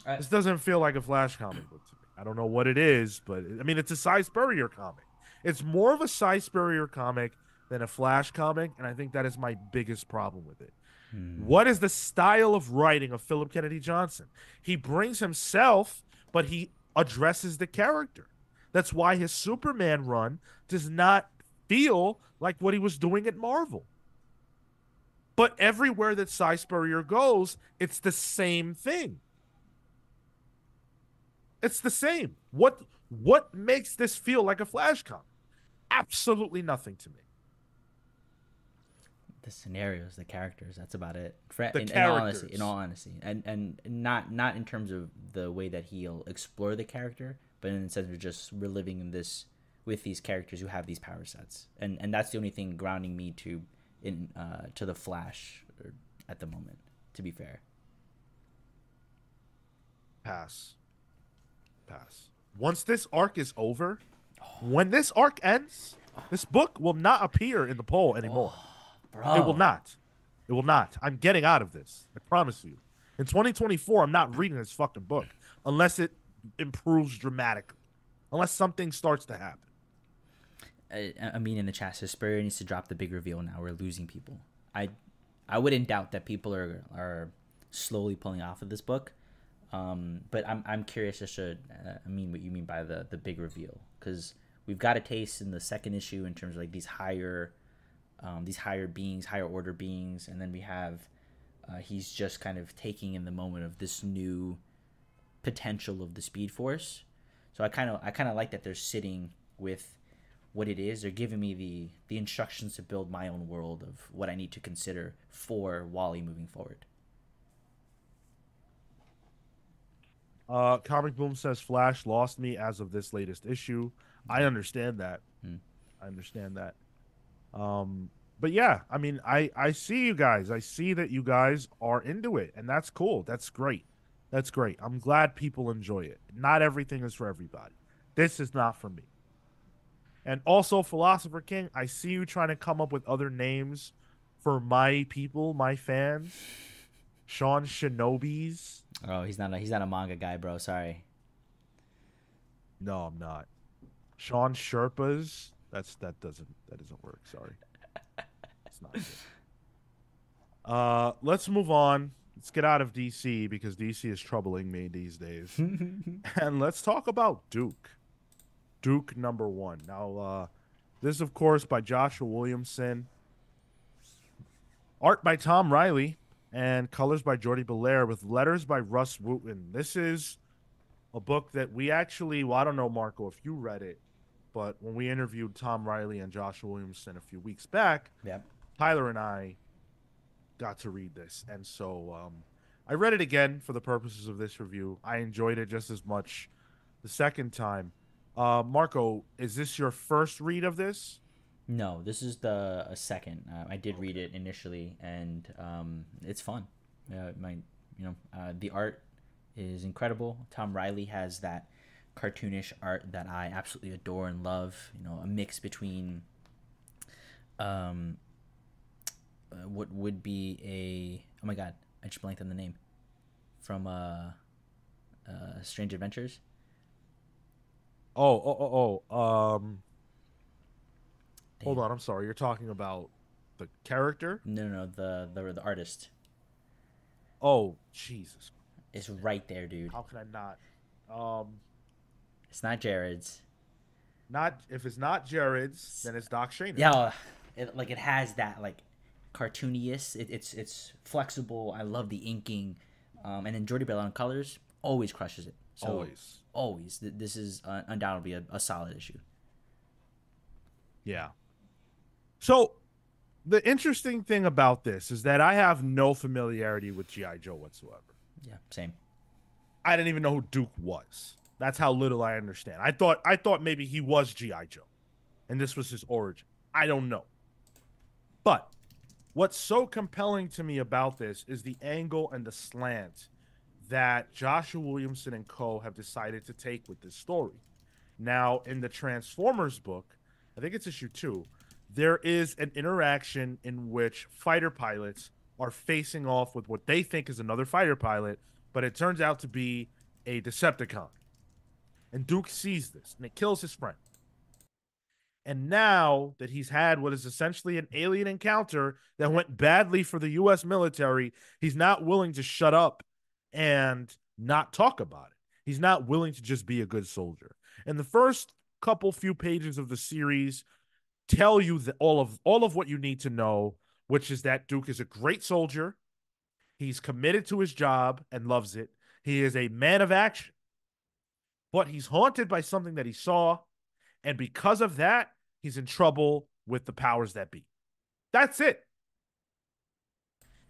I, this doesn't feel like a Flash comic book to me. I don't know what it is, but I mean, it's a Si Spurrier comic. It's more of a Si Spurrier comic than a Flash comic, and I think that is my biggest problem with it. Hmm. What is the style of writing of Phillip Kennedy Johnson? He brings himself, but he addresses the character. That's why his Superman run does not feel like what he was doing at Marvel. But everywhere that Si Spurrier goes, it's the same thing. It's the same. What what makes this feel like a Flash comic? Absolutely nothing to me. The scenarios, the characters, that's about it. For, the in, in all honesty, in all honesty, and and not not in terms of the way that he'll explore the character, but in the sense of just reliving in this with these characters who have these power sets, and and that's the only thing grounding me to in uh, to the Flash at the moment. To be fair, pass, pass. Once this arc is over, oh. when this arc ends, this book will not appear in the poll anymore. Oh. Bro. It will not. It will not. I'm getting out of this. I promise you. In twenty twenty-four, I'm not reading this fucking book unless it improves dramatically, unless something starts to happen. I, I mean, in the chat, so Spurrier needs to drop the big reveal now. We're losing people. I, I wouldn't doubt that people are are slowly pulling off of this book, um, but I'm I'm curious as to uh, I mean what you mean by the the big reveal, because we've got a taste in the second issue in terms of like these higher. Um, these higher beings, higher order beings, and then we have uh, he's just kind of taking in the moment of this new potential of the Speed Force. So I kind of I kind of like that they're sitting with what it is. They're giving me the the instructions to build my own world of what I need to consider for Wally moving forward. Uh, Comic Boom says Flash lost me as of this latest issue. I understand that. Hmm. I understand that. Um, but yeah, I mean, I, I see you guys. I see that you guys are into it, and that's cool. That's great. That's great. I'm glad people enjoy it. Not everything is for everybody. This is not for me. And also, Philosopher King, I see you trying to come up with other names for my people, my fans. Sean Shinobi's. Oh, he's not a, he's not a manga guy, bro. Sorry. No, I'm not. Sean Sherpa's. That's that doesn't that doesn't work. Sorry, it's not good. Uh, let's move on. Let's get out of D C because D C is troubling me these days. And let's talk about Duke. Duke number one. Now, uh, this of course by Joshua Williamson, art by Tom Riley, and colors by Jordie Bellaire with letters by Russ Wooten. This is a book that we actually. Well, I don't know, Marco, if you read it. But when we interviewed Tom Riley and Joshua Williamson a few weeks back, yep. Tyler and I got to read this. And so um, I read it again for the purposes of this review. I enjoyed it just as much the second time. Uh, Marco, is this your first read of this? No, this is the a second. Uh, I did okay. read it initially, and um, it's fun. Uh, my, you know, uh, the art is incredible. Tom Riley has that cartoonish art that I absolutely adore and love, you know, a mix between um uh, what would be a oh my god I just blanked on the name from uh uh Strange Adventures. Oh oh oh, oh. um Damn. hold on I'm sorry, you're talking about the character? No no, no the, the the artist. Oh Jesus, it's right there, dude. How could I not? um It's not Jared's. Not if it's not Jared's, then it's Doc Shaner. Yeah, it, like it has that like cartooniest. It, it's it's flexible. I love the inking, um, and then Jordie Bellaire on colors always crushes it. So, always, always. This is uh, undoubtedly a, a solid issue. Yeah. So, the interesting thing about this is that I have no familiarity with G I Joe whatsoever. Yeah, same. I didn't even know who Duke was. That's how little I understand. I thought I thought maybe he was G I Joe, and this was his origin. I don't know. But what's so compelling to me about this is the angle and the slant that Joshua Williamson and co have decided to take with this story. Now, in the Transformers book, I think it's issue two, there is an interaction in which fighter pilots are facing off with what they think is another fighter pilot, but it turns out to be a Decepticon. And Duke sees this, and it kills his friend. And now that he's had what is essentially an alien encounter that went badly for the U S military, he's not willing to shut up and not talk about it. He's not willing to just be a good soldier. And the first couple few pages of the series tell you that all of all of what you need to know, which is that Duke is a great soldier. He's committed to his job and loves it. He is a man of action. But he's haunted by something that he saw. And because of that, he's in trouble with the powers that be. That's it.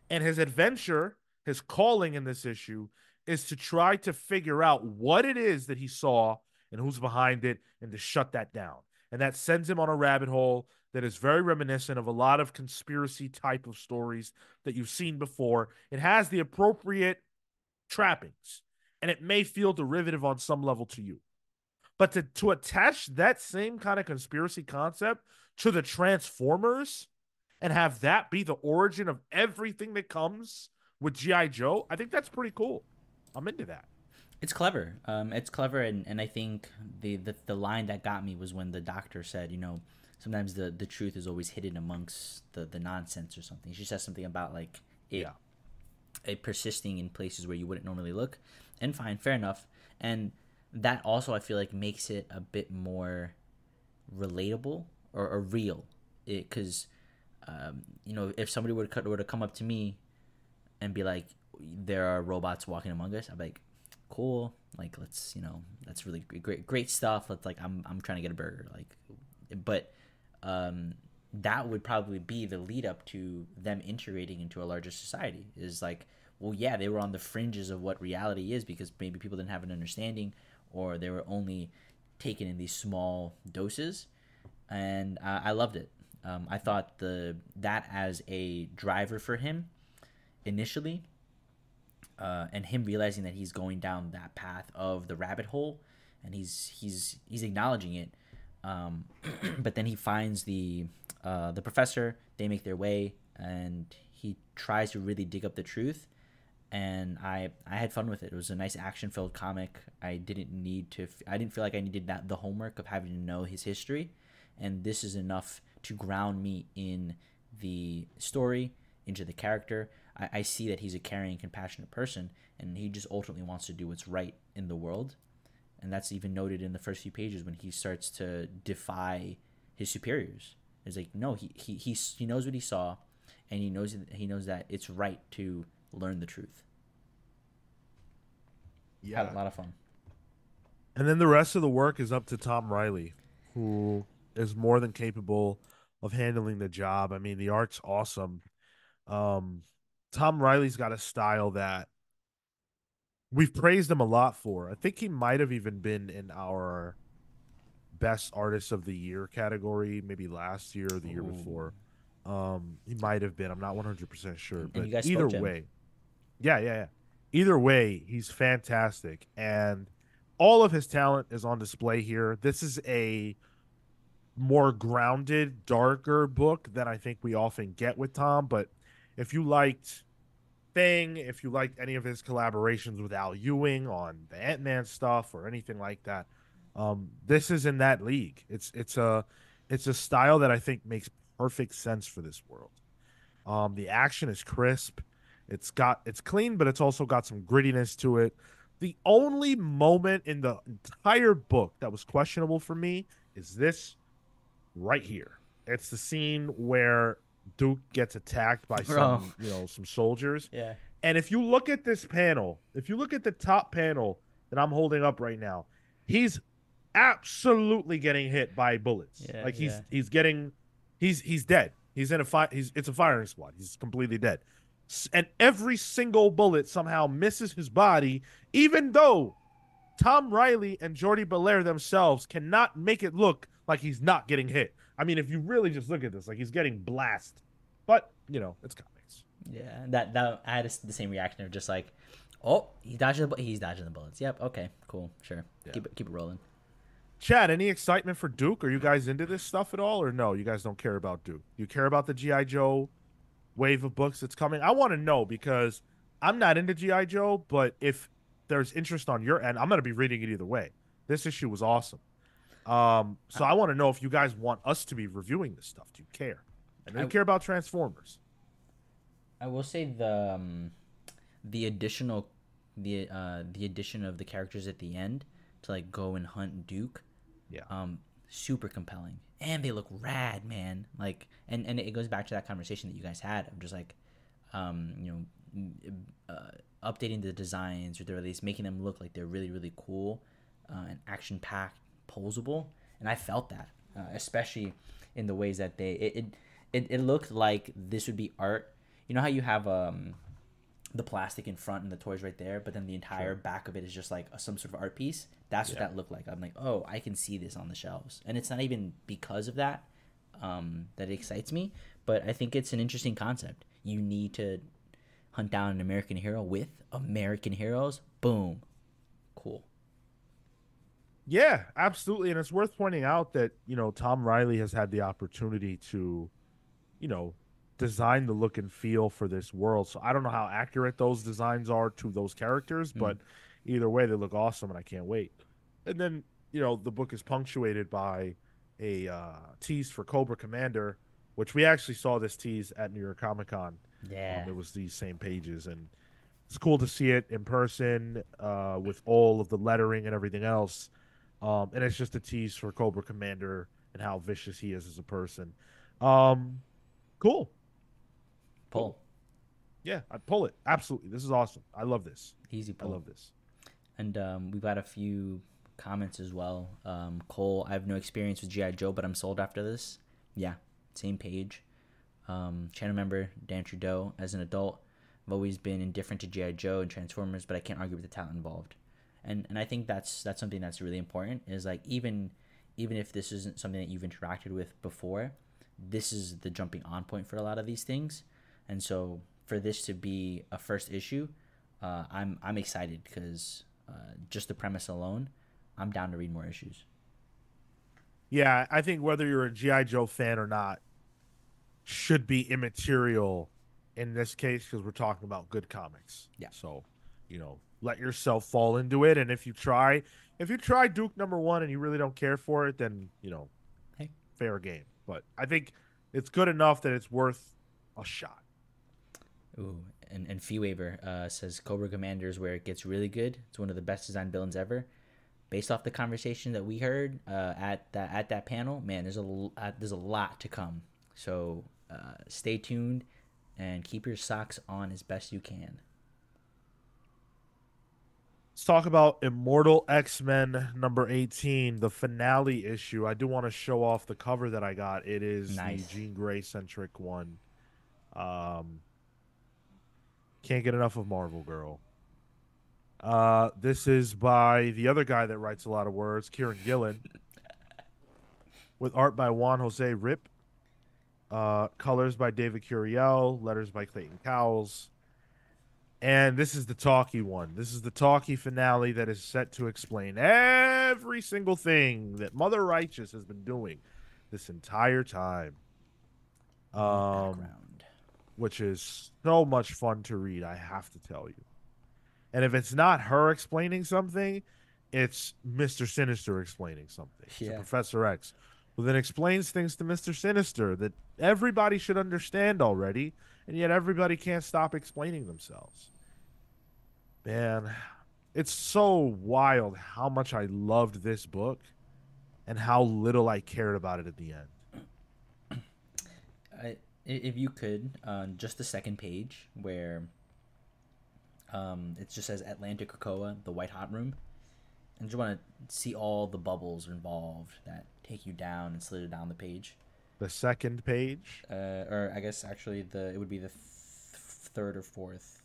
And his adventure, his calling in this issue, is to try to figure out what it is that he saw and who's behind it and to shut that down. And that sends him on a rabbit hole that is very reminiscent of a lot of conspiracy type of stories that you've seen before. It has the appropriate trappings, and it may feel derivative on some level to you. But to, to attach that same kind of conspiracy concept to the Transformers and have that be the origin of everything that comes with G I. Joe, I think that's pretty cool. I'm into that. It's clever. Um, it's clever, and, and I think the, the, the line that got me was when the doctor said, you know, sometimes the, the truth is always hidden amongst the, the nonsense or something. She says something about, like, it, yeah. it persisting in places where you wouldn't normally look. And fine, fair enough. And that also, I feel like, makes it a bit more relatable or, or real, because um, you know, if somebody were to, were to come up to me and be like, there are robots walking among us, I'd be like, cool, like, let's, you know, that's really great great stuff. Let's, like, I'm, I'm trying to get a burger, like, but um, that would probably be the lead up to them integrating into a larger society, is like, well, yeah, they were on the fringes of what reality is because maybe people didn't have an understanding, or they were only taken in these small doses, and uh, I loved it. Um, I thought the that as a driver for him initially, uh, and him realizing that he's going down that path of the rabbit hole, and he's he's he's acknowledging it, um, but then he finds the uh, the professor. They make their way, and he tries to really dig up the truth. And I, I had fun with it. It was a nice action-filled comic. I didn't need to. F I didn't feel like I needed that the homework of having to know his history, and this is enough to ground me in the story, into the character. I, I see that he's a caring, compassionate person, and he just ultimately wants to do what's right in the world, and that's even noted in the first few pages when he starts to defy his superiors. It's like, no, he he he he knows what he saw, and he knows he knows that it's right to learn the truth. Yeah, had a lot of fun. And then the rest of the work is up to Tom Riley, who is more than capable of handling the job. I mean, the art's awesome. Um, Tom Riley's got a style that we've praised him a lot for. I think he might have even been in our best artist of the year category, maybe last year or the Ooh. year before. Um, he might have been. I'm not one hundred percent sure, but either way. Yeah, yeah, yeah. Either way, he's fantastic, and all of his talent is on display here. This is a more grounded, darker book than I think we often get with Tom, but if you liked Thing, if you liked any of his collaborations with Al Ewing on the Ant-Man stuff or anything like that, um, this is in that league. It's it's a it's a style that I think makes perfect sense for this world. Um, the action is crisp. It's got it's clean, but it's also got some grittiness to it. The only moment in the entire book that was questionable for me is this right here. It's the scene where Duke gets attacked by some, Bro. you know, some soldiers. Yeah. And if you look at this panel, if you look at the top panel that I'm holding up right now, he's absolutely getting hit by bullets. Yeah, like he's yeah. he's getting he's he's dead. He's in a fi he's it's a firing squad. He's completely dead. And every single bullet somehow misses his body, even though Tom Riley and Jordie Bellaire themselves cannot make it look like he's not getting hit. I mean, if you really just look at this, like, he's getting blasted. But, you know, it's comics. Yeah, that, that I had the same reaction of just like, oh, he's dodging the, he's dodging the bullets. Yep, okay, cool, sure. Yeah. Keep, it, keep it rolling. Chad, any excitement for Duke? Are you guys into this stuff at all? Or no, you guys don't care about Duke? You care about the G I. Joe wave of books that's coming? I want to know, because I'm not into G I. Joe, but if there's interest on your end, I'm going to be reading it either way. This issue was awesome. Um, so I want to know if you guys want us to be reviewing this stuff. Do you care? And do you I, care about Transformers? I will say the um, the additional the uh, the addition of the characters at the end to like go and hunt Duke. Yeah. Um, super compelling, and they look rad, man. Like, and and it goes back to that conversation that you guys had of just like, um, you know, uh, updating the designs, or at least making them look like they're really really cool uh, and action packed. Posable, and I felt that, uh, especially in the ways that they it, it it it looked like this would be art. You know how you have um the plastic in front and the toys right there, but then the entire sure. back of it is just like a, some sort of art piece. That's yeah. what that looked like. I'm like, oh, I can see this on the shelves, and it's not even because of that um that it excites me, but I think it's an interesting concept. You need to hunt down an American hero with American heroes. Boom, cool. Yeah, absolutely. And it's worth pointing out that, you know, Tom Riley has had the opportunity to, you know, design the look and feel for this world. So I don't know how accurate those designs are to those characters, mm. but either way, they look awesome and I can't wait. And then, you know, the book is punctuated by a uh, tease for Cobra Commander, which we actually saw this tease at New York Comic Con. Yeah. Um, it was these same pages, and it's cool to see it in person uh, with all of the lettering and everything else. Um, and it's just a tease for Cobra Commander and how vicious he is as a person. Um, cool. Pull. Cool. Yeah, I'd pull it. Absolutely. This is awesome. I love this. Easy pull. I love this. And um, we've got a few comments as well. Um, Cole, I have no experience with G I Joe, but I'm sold after this. Yeah, same page. Um, channel member, Dan Trudeau, as an adult, I've always been indifferent to G I Joe and Transformers, but I can't argue with the talent involved. And and I think that's that's something that's really important, is like even even if this isn't something that you've interacted with before, this is the jumping on point for a lot of these things. And so for this to be a first issue, uh, I'm I'm excited because uh, just the premise alone, I'm down to read more issues. Yeah, I think whether you're a G I Joe fan or not should be immaterial in this case, because we're talking about good comics. Yeah. So, you know. Let yourself fall into it, and if you try, if you try Duke number one and you really don't care for it, then you know, hey. Fair game. But I think it's good enough that it's worth a shot. Ooh, and and Fee Waver uh, says Cobra Commander is where it gets really good. It's one of the best designed villains ever. Based off the conversation that we heard uh, at that at that panel, man, there's a uh, there's a lot to come. So uh, stay tuned and keep your socks on as best you can. Let's talk about Immortal X-Men number eighteen, the finale issue. I do want to show off the cover that I got. It is nice. The Jean Grey-centric one. Um, can't get enough of Marvel Girl. Uh, this is by the other guy that writes a lot of words, Kieran Gillen, with art by Juan Jose Rip, uh, colors by David Curiel, letters by Clayton Cowles. And this is the talkie one. This is the talkie finale that is set to explain every single thing that Mother Righteous has been doing this entire time. Um, which is so much fun to read, I have to tell you. And if it's not her explaining something, it's Mister Sinister explaining something. Yeah. So Professor X, who then explains things to Mister Sinister that everybody should understand already. And yet everybody can't stop explaining themselves. Man, it's so wild how much I loved this book and how little I cared about it at the end. I, if you could, uh, just the second page where um, it just says Atlanta Krakoa, the White Hot Room. And you want to see all the bubbles involved that take you down and slither down the page. The second page, uh, or I guess actually the it would be the th third or fourth.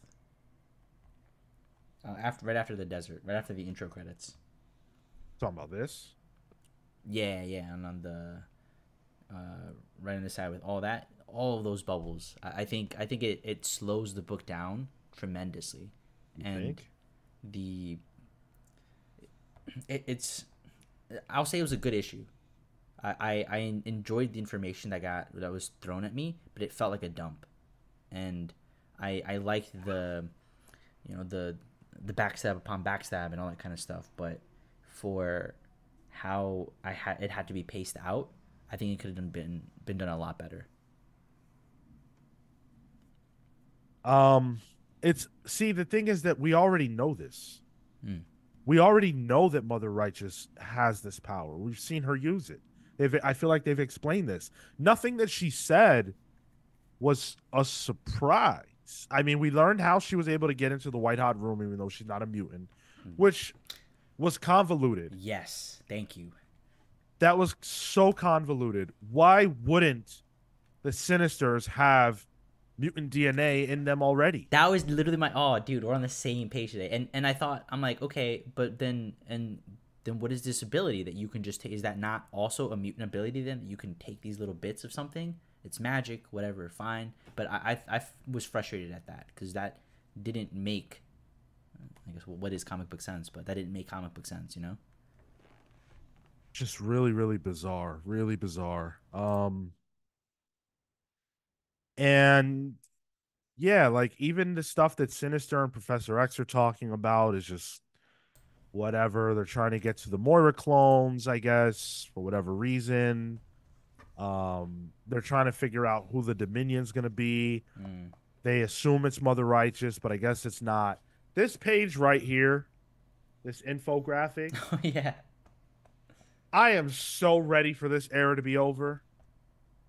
Uh, after right after the desert, right after the intro credits. Talking about this. Yeah, yeah, and on the uh, right on the side with all that, all of those bubbles. I, I think I think it it slows the book down tremendously, you and think? the it, it's I'll say it was a good issue. I, I enjoyed the information that got that was thrown at me, but it felt like a dump, and I I liked the, you know the the backstab upon backstab and all that kind of stuff. But for how I had it had to be paced out, I think it could have been been done a lot better. Um, it's see the thing is that we already know this. Mm. We already know that Mother Righteous has this power. We've seen her use it. They've, I feel like they've explained this. Nothing that she said was a surprise. I mean, we learned how she was able to get into the White Hot Room, even though she's not a mutant, which was convoluted. Yes, thank you. That was so convoluted. Why wouldn't the Sinisters have mutant D N A in them already? That was literally my, oh, dude, we're on the same page today. And and I thought, I'm like, okay, but then, and then what is this ability that you can just take? Is that not also a mutant ability then? You can take these little bits of something? It's magic, whatever, fine. But I, I, I was frustrated at that because that didn't make, I guess, well, what is comic book sense? But that didn't make comic book sense, you know? Just really, really bizarre. Really bizarre. Um, and, yeah, like, even the stuff that Sinister and Professor X are talking about is just whatever. They're trying to get to the Moira clones, I guess, for whatever reason. Um, they're trying to figure out who the Dominion's going to be. Mm. They assume it's Mother Righteous, but I guess it's not. This page right here, this infographic. Oh, yeah. I am so ready for this era to be over.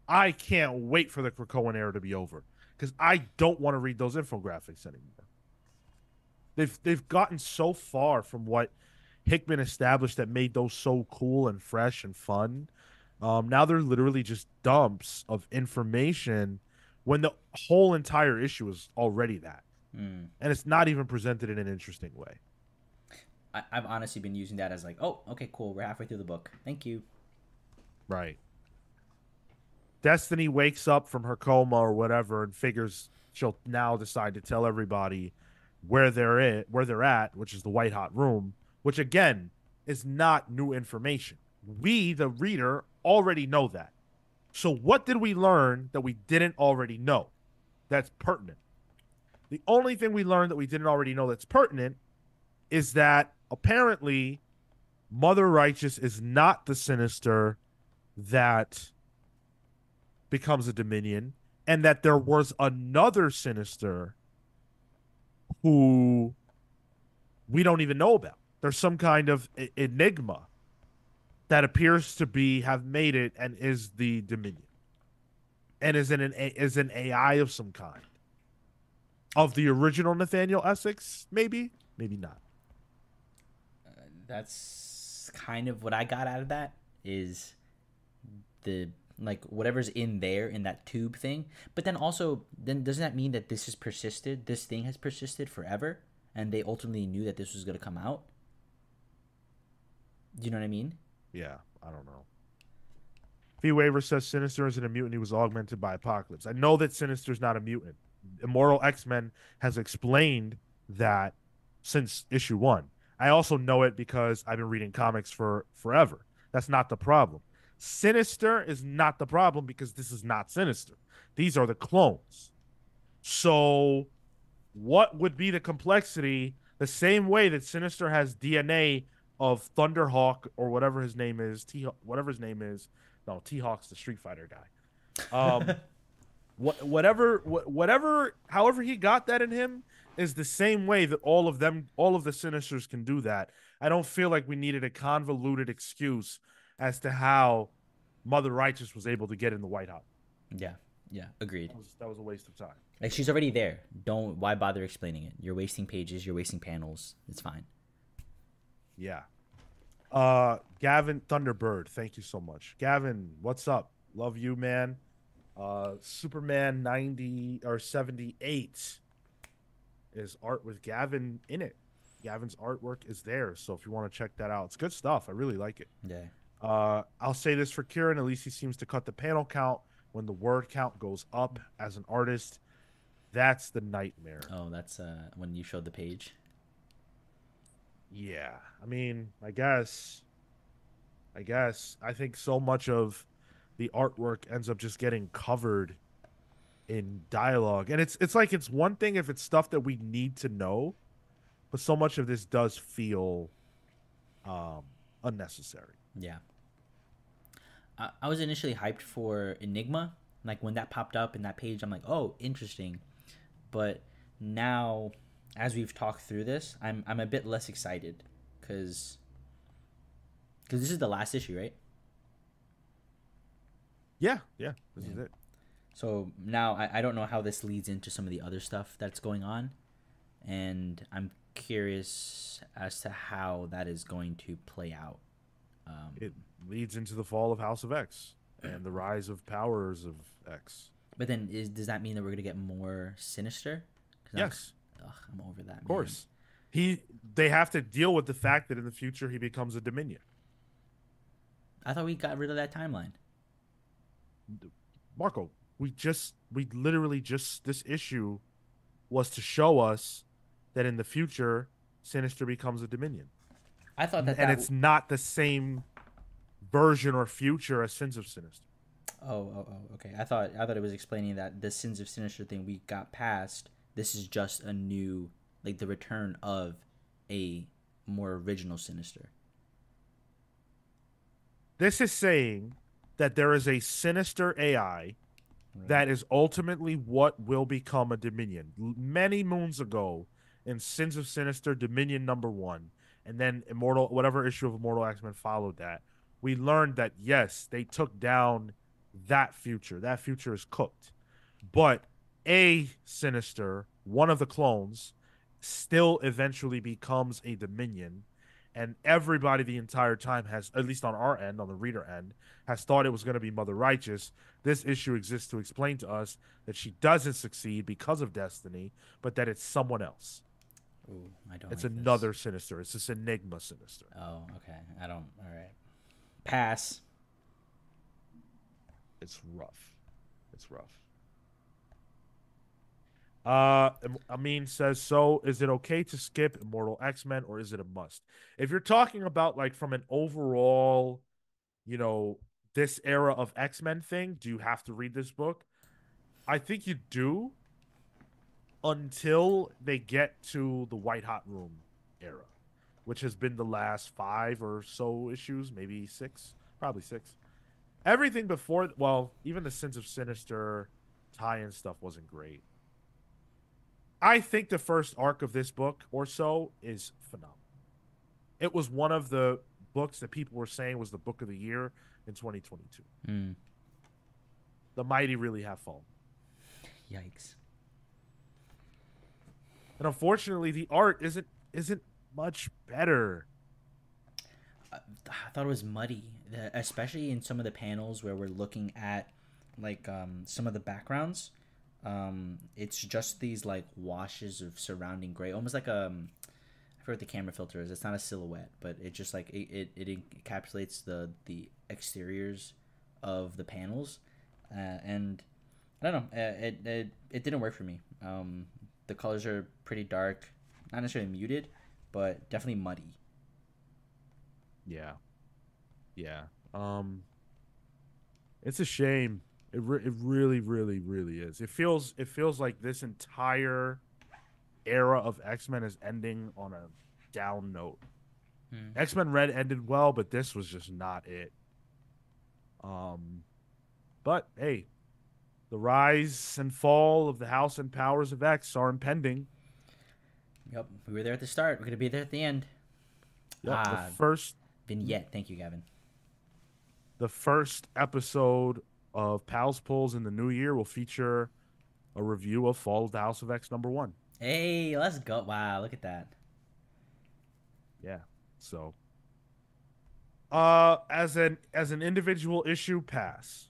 I can't wait for the Krakoan era to be over because I don't want to read those infographics anymore. They've, they've gotten so far from what Hickman established that made those so cool and fresh and fun. Um, now they're literally just dumps of information when the whole entire issue is already that. Mm. And it's not even presented in an interesting way. I, I've honestly been using that as like, oh, okay, cool. We're halfway through the book. Thank you. Right. Destiny wakes up from her coma or whatever and figures she'll now decide to tell everybody where they're at, where they're at, which is the White Hot Room, which, again, is not new information. We, the reader, already know that. So what did we learn that we didn't already know that's pertinent? The only thing we learned that we didn't already know that's pertinent is that apparently Mother Righteous is not the Sinister that becomes a Dominion, and that there was another Sinister who we don't even know about. There's some kind of enigma that appears to be have made it and is the Dominion, and is an is an A I of some kind of the original Nathaniel Essex, maybe, maybe not. Uh, that's kind of what I got out of that is the like whatever's in there in that tube thing. But then also, then doesn't that mean that this has persisted? This thing has persisted forever, and they ultimately knew that this was going to come out. Do you know what I mean? Yeah, I don't know. V. Waver says Sinister isn't a mutant. He was augmented by Apocalypse. I know that Sinister's not a mutant. Immortal X-Men has explained that since issue one. I also know it because I've been reading comics for forever. That's not the problem. Sinister is not the problem because this is not Sinister. These are the clones. So what would be the complexity? The same way that Sinister has D N A of Thunderhawk or whatever his name is, T whatever his name is, no T-Hawk's the Street Fighter guy. Um, what whatever wh whatever however he got that in him is the same way that all of them, all of the Sinisters can do that. I don't feel like we needed a convoluted excuse as to how Mother Righteous was able to get in the White House. Yeah, yeah, agreed. That was, that was a waste of time. Like she's already there. Don't why bother explaining it? You're wasting pages. You're wasting panels. It's fine. Yeah. Uh, Gavin Thunderbird, thank you so much. Gavin, what's up? Love you, man. Uh, Superman ninety or seventy-eight is art with Gavin in it. Gavin's artwork is there, so if you want to check that out, it's good stuff. I really like it. Yeah. Uh, I'll say this for Kieran, at least he seems to cut the panel count when the word count goes up as an artist. That's the nightmare. Oh, that's uh, when you showed the page. Yeah, I mean, I guess, I guess, I think so much of the artwork ends up just getting covered in dialogue. And it's it's like it's one thing if it's stuff that we need to know, but so much of this does feel um, unnecessary. Yeah. I, I was initially hyped for Enigma. Like, when that popped up in that page, I'm like, oh, interesting. But now, as we've talked through this, I'm I'm a bit less excited because because this is the last issue, right? Yeah, yeah, this yeah. is it. So now I, I don't know how this leads into some of the other stuff that's going on, and I'm curious as to how that is going to play out. Um, it leads into the fall of House of X and the rise of powers of X. But then is, does that mean that we're going to get more Sinister? Yes. I'm, ugh, I'm over that. Of course. Man. He, they have to deal with the fact that in the future he becomes a Dominion. I thought we got rid of that timeline. Marco, we just, we literally just, this issue was to show us that in the future, Sinister becomes a Dominion. I thought that, and that it's w- not the same version or future as Sins of Sinister. Oh, oh, oh, okay. I thought I thought it was explaining that the Sins of Sinister thing we got past. This is just a new, like the return of a more original Sinister. This is saying that there is a Sinister A I right. that is ultimately what will become a Dominion. Many moons ago in Sins of Sinister, Dominion number one, and then Immortal, whatever issue of Immortal X-Men followed that, we learned that, yes, they took down that future. That future is cooked. But a Sinister, one of the clones, still eventually becomes a Dominion. And everybody the entire time has, at least on our end, on the reader end, has thought it was going to be Mother Righteous. This issue exists to explain to us that she doesn't succeed because of destiny, but that it's someone else. Ooh, I don't It's like another this. Sinister. It's this Enigma Sinister. Oh, okay. I don't... All right. Pass. It's rough. It's rough. Uh, Amin says, so is it okay to skip Immortal X-Men or is it a must? If you're talking about like from an overall, you know, this era of X-Men thing, do you have to read this book? I think you do until they get to the White Hot Room era, which has been the last five or so issues, maybe six, probably six. Everything before, well, even the Sins of Sinister tie-in stuff wasn't great. I think the first arc of this book or so is phenomenal. It was one of the books that people were saying was the book of the year in twenty twenty-two. Mm. The mighty really have fallen. Yikes. And unfortunately, the art isn't isn't much better. I thought it was muddy, especially in some of the panels where we're looking at like um some of the backgrounds. Um it's just these like washes of surrounding gray, almost like um I forget what the camera filter is. It's not a silhouette, but it just like it, it, it encapsulates the the exteriors of the panels, uh, and I don't know, it, it it didn't work for me. Um the colors are pretty dark, not necessarily muted, but definitely muddy. Yeah. Yeah. Um, it's a shame. It, re- it really, really, really is. It feels it feels like this entire era of X-Men is ending on a down note. Hmm. X-Men Red ended well, but this was just not it. Um, but, hey, the rise and fall of the House and powers of X are impending. Yep, we were there at the start. We're going to be there at the end. Yep, ah, the first vignette. Thank you, Gavin. The first episode of Pals Pulls in the new year will feature a review of Fall of the House of X number one. Hey, let's go. Wow, look at that. Yeah, so. Uh, as an as an individual issue, pass.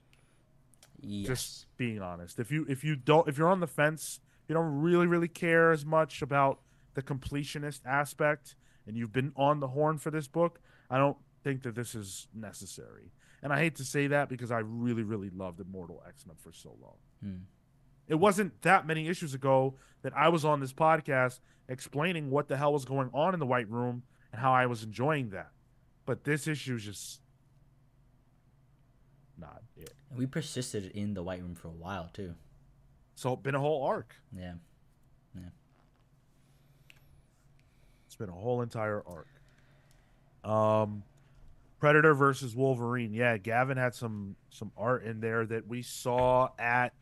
Yes. Just being honest. If you if you don't if you're on the fence, you don't really, really care as much about the completionist aspect, and you've been on the horn for this book, I don't think that this is necessary. And I hate to say that because I really, really loved Immortal X-Men for so long. Hmm. It wasn't that many issues ago that I was on this podcast explaining what the hell was going on in the White Room and how I was enjoying that. But this issue is just not it. And we persisted in the White Room for a while, too. So it's been a whole arc. Yeah. Yeah. been a whole entire arc. Um, Predator versus Wolverine. Yeah, Gavin had some some art in there that we saw at.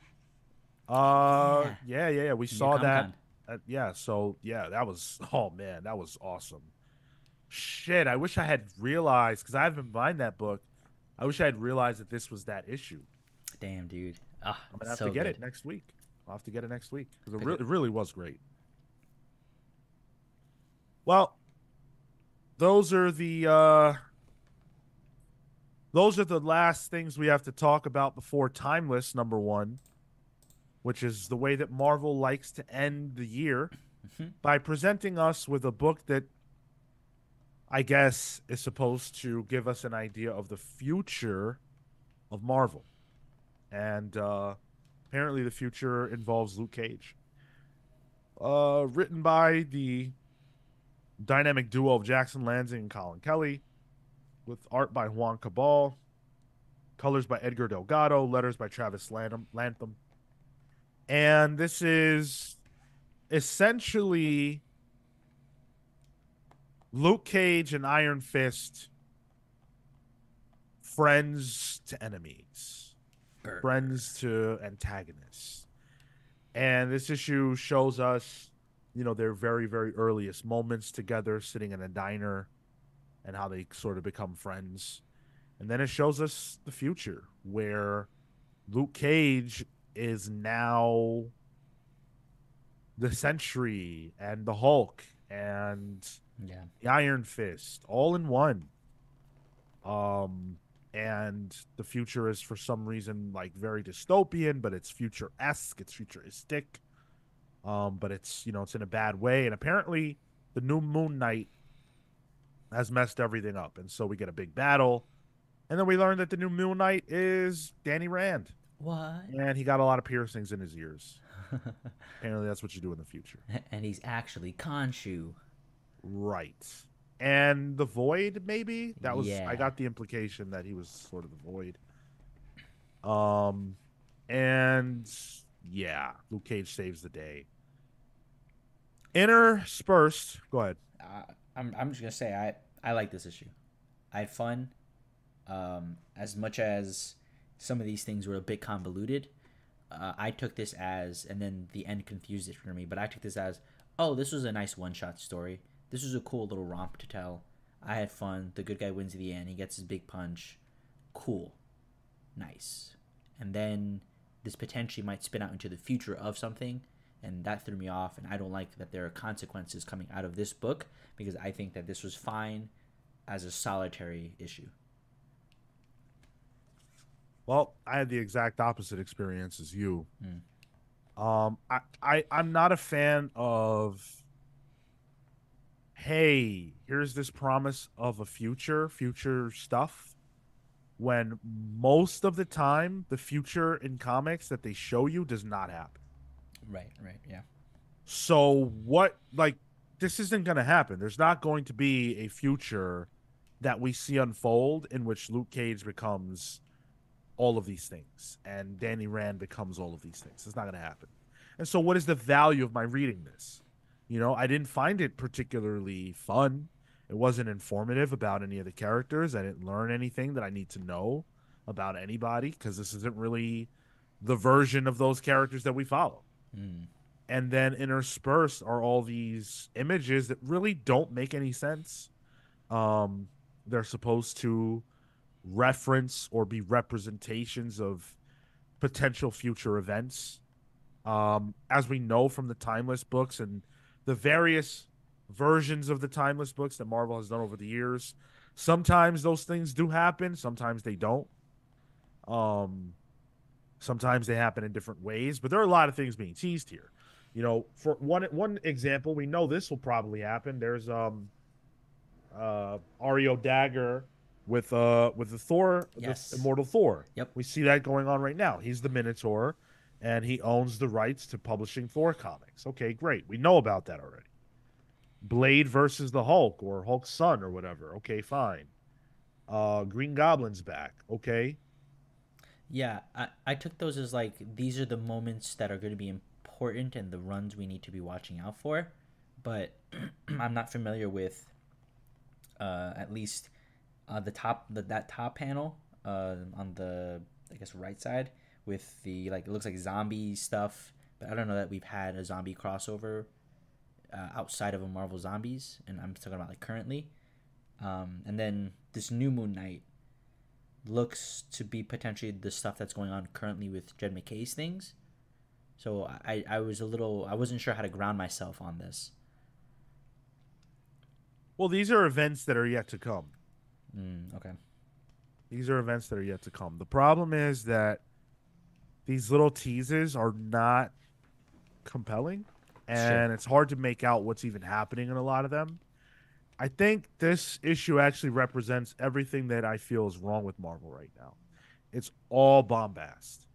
Uh, yeah, yeah, yeah. yeah. We saw that. At, yeah, so yeah, that was. Oh man, that was awesome. Shit, I wish I had realized, because I haven't been buying that book. I wish I had realized that this was that issue. Damn, dude. Oh, I'm gonna have so to get good. it next week. I'll have to get it next week because it, re it really was great. Well, those are the uh, those are the last things we have to talk about before Timeless number one, which is the way that Marvel likes to end the year, mm-hmm. by presenting us with a book that I guess is supposed to give us an idea of the future of Marvel. And uh, apparently the future involves Luke Cage. Uh, written by the dynamic duo of Jackson Lansing and Colin Kelly, with art by Juan Cabal, colors by Edgar Delgado, letters by Travis Lantham. And this is essentially Luke Cage and Iron Fist, friends to enemies, Burger. friends to antagonists. And this issue shows us, you know, their very, very earliest moments together, sitting in a diner, and how they sort of become friends. And then it shows us the future, where Luke Cage is now the Sentry and the Hulk and... yeah, the Iron Fist, all in one. Um, and the future is, for some reason, like very dystopian, but it's future-esque, it's futuristic. Um, but it's, you know, it's in a bad way. And apparently, the new Moon Knight has messed everything up. And so we get a big battle. And then we learn that the new Moon Knight is Danny Rand. What? And he got a lot of piercings in his ears. Apparently, that's what you do in the future. And he's actually Khonshu. Right. And the Void, maybe? That was yeah. I got the implication that he was sort of the Void. Um and yeah, Luke Cage saves the day. Interspersed. Go ahead. Uh, I'm I'm just gonna say I, I like this issue. I had fun. Um as much as some of these things were a bit convoluted, uh, I took this as, and then the end confused it for me, but I took this as, oh, this was a nice one shot story. This was a cool little romp to tell. I had fun. The good guy wins at the end. He gets his big punch. Cool. Nice. And then this potentially might spin out into the future of something, and that threw me off, and I don't like that there are consequences coming out of this book, because I think that this was fine as a solitary issue. Well, I had the exact opposite experience as you. Mm. Um, I, I, I'm not a fan of... hey, here's this promise of a future, future stuff, when most of the time the future in comics that they show you does not happen. Right, right, yeah. So what, like, this isn't going to happen. There's not going to be a future that we see unfold in which Luke Cage becomes all of these things and Danny Rand becomes all of these things. It's not going to happen. And so what is the value of my reading this? You know, I didn't find it particularly fun. It wasn't informative about any of the characters. I didn't learn anything that I need to know about anybody, because this isn't really the version of those characters that we follow. Mm. And then interspersed are all these images that really don't make any sense. Um, they're supposed to reference or be representations of potential future events. Um, as we know from the Timeless books and the various versions of the Timeless books that Marvel has done over the years, sometimes those things do happen, sometimes they don't. Um, sometimes they happen in different ways, but there are a lot of things being teased here. You know, for one one example, we know this will probably happen. There's um, uh, Ario Dagger with uh with the Thor, yes. the Immortal Thor. Yep, we see that going on right now. He's the Minotaur. And he owns the rights to publishing Thor comics. Okay, great. We know about that already. Blade versus the Hulk, or Hulk's son, or whatever. Okay, fine. Uh, Green Goblin's back. Okay. Yeah, I, I took those as like, these are the moments that are going to be important and the runs we need to be watching out for. but I'm not familiar with uh, at least uh, the top the, that top panel uh, on the I guess right side with the like it looks like zombie stuff, but I don't know that we've had a zombie crossover uh, outside of a Marvel Zombies, and I'm talking about like currently. Um, and then this new Moon Knight looks to be potentially the stuff that's going on currently with Jed McKay's things. So I, I was a little I wasn't sure how to ground myself on this. Well, these are events that are yet to come. Mm, okay. These are events that are yet to come. The problem is that these little teases are not compelling, and sure. It's hard to make out what's even happening in a lot of them. I think this issue actually represents everything that I feel is wrong with Marvel right now. It's all bombast.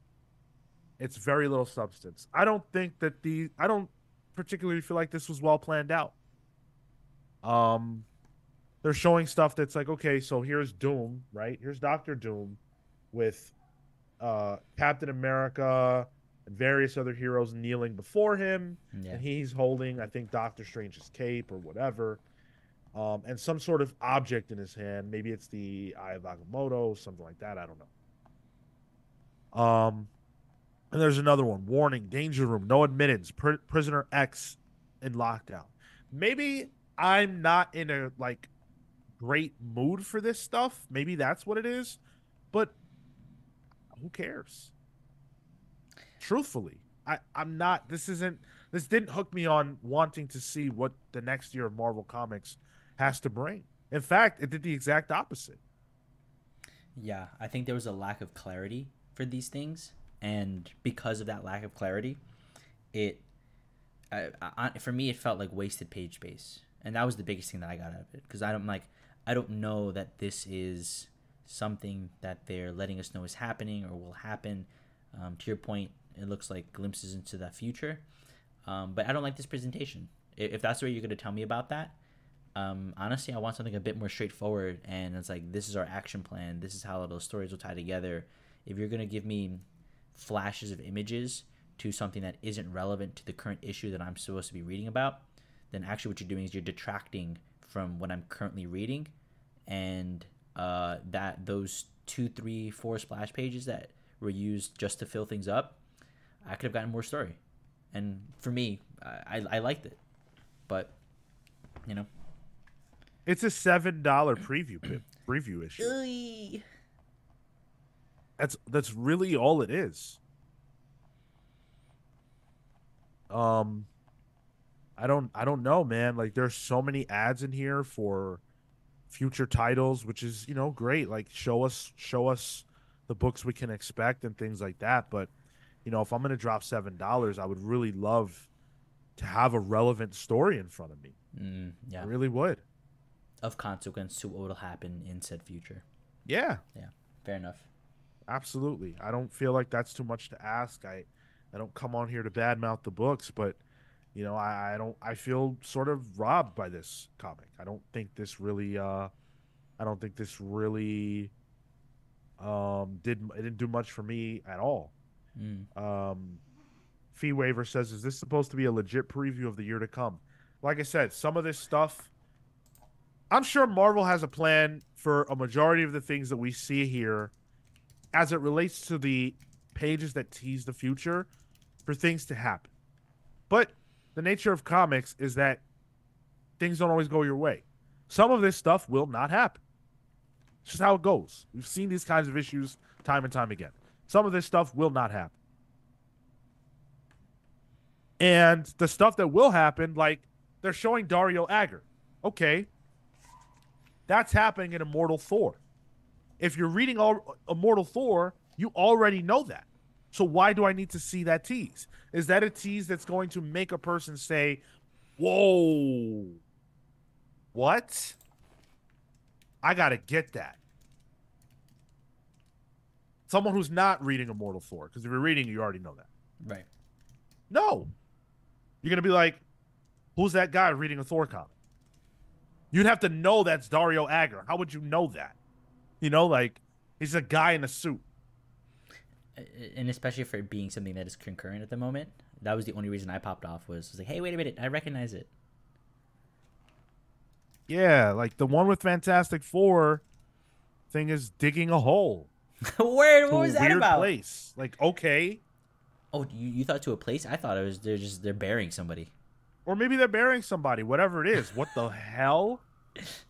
It's very little substance. I don't think that the I don't particularly feel like this was well planned out. Um, they're showing stuff that's like, okay, so here's Doom, right? Here's Doctor Doom with uh, Captain America and various other heroes kneeling before him, yeah. And he's holding, I think, Doctor Strange's cape or whatever. Um, and some sort of object in his hand. Maybe it's the Eye of Agamotto, something like that. I don't know. Um, and there's another one. Warning, danger room, no admittance, pr- prisoner X in lockdown. Maybe I'm not in a like great mood for this stuff. Maybe that's what it is. But who cares? Truthfully, I, I'm not. This isn't. This didn't hook me on wanting to see what the next year of Marvel Comics has to bring. In fact, it did the exact opposite. Yeah, I think there was a lack of clarity for these things, and because of that lack of clarity, it I, I, for me it felt like wasted page space, and that was the biggest thing that I got out of it. Because I'm like, I don't know that this is something that they're letting us know is happening or will happen. Um, to your point, it looks like glimpses into the future, um, but I don't like this presentation. If that's the way you're going to tell me about that. Um, honestly, I want something a bit more straightforward, and it's like, this is our action plan. This is how those stories will tie together. If you're going to give me flashes of images to something that isn't relevant to the current issue that I'm supposed to be reading about, then actually what you're doing is you're detracting from what I'm currently reading, and uh, that those two, three, four splash pages that were used just to fill things up, I could have gotten more story. And for me, I, I liked it, but you know. It's a seven dollar preview preview issue. Oy. That's that's really all it is. Um I don't I don't know, man. Like, there's so many ads in here for future titles, which is, you know, great. Like, show us show us the books we can expect and things like that, but you know, if I'm going to drop seven dollars, I would really love to have a relevant story in front of me. Mm, yeah. I really would. Of consequence to what will happen in said future. Yeah. Yeah. Fair enough. Absolutely. I don't feel like that's too much to ask. I, I don't come on here to badmouth the books, but you know, I, I don't. I feel sort of robbed by this comic. I don't think this really. Uh, I don't think this really. Um, did it didn't do much for me at all. Mm. Um, Fee Waiver says, "Is this supposed to be a legit preview of the year to come?" Like I said, some of this stuff. I'm sure Marvel has a plan for a majority of the things that we see here as it relates to the pages that tease the future for things to happen. But the nature of comics is that things don't always go your way. Some of this stuff will not happen. It's just how it goes. We've seen these kinds of issues time and time again. Some of this stuff will not happen. And the stuff that will happen, like they're showing Dario Agger. Okay. That's happening in Immortal Thor. If you're reading all, Immortal Thor, you already know that. So why do I need to see that tease? Is that a tease that's going to make a person say, whoa, what? I got to get that. Someone who's not reading Immortal Thor, because if you're reading, you already know that. Right. No. You're going to be like, who's that guy reading a Thor comic? You'd have to know that's Dario Agger. How would you know that? You know, like, he's a guy in a suit. And especially for it being something that is concurrent at the moment, that was the only reason I popped off was, was like, hey, wait a minute, I recognize it. Yeah, like the one with Fantastic Four thing is digging a hole. Where? What was that about? Place. Like, okay. Oh, you, you thought to a place? I thought it was they're just they're burying somebody. Or maybe they're burying somebody. Whatever it is, what the hell?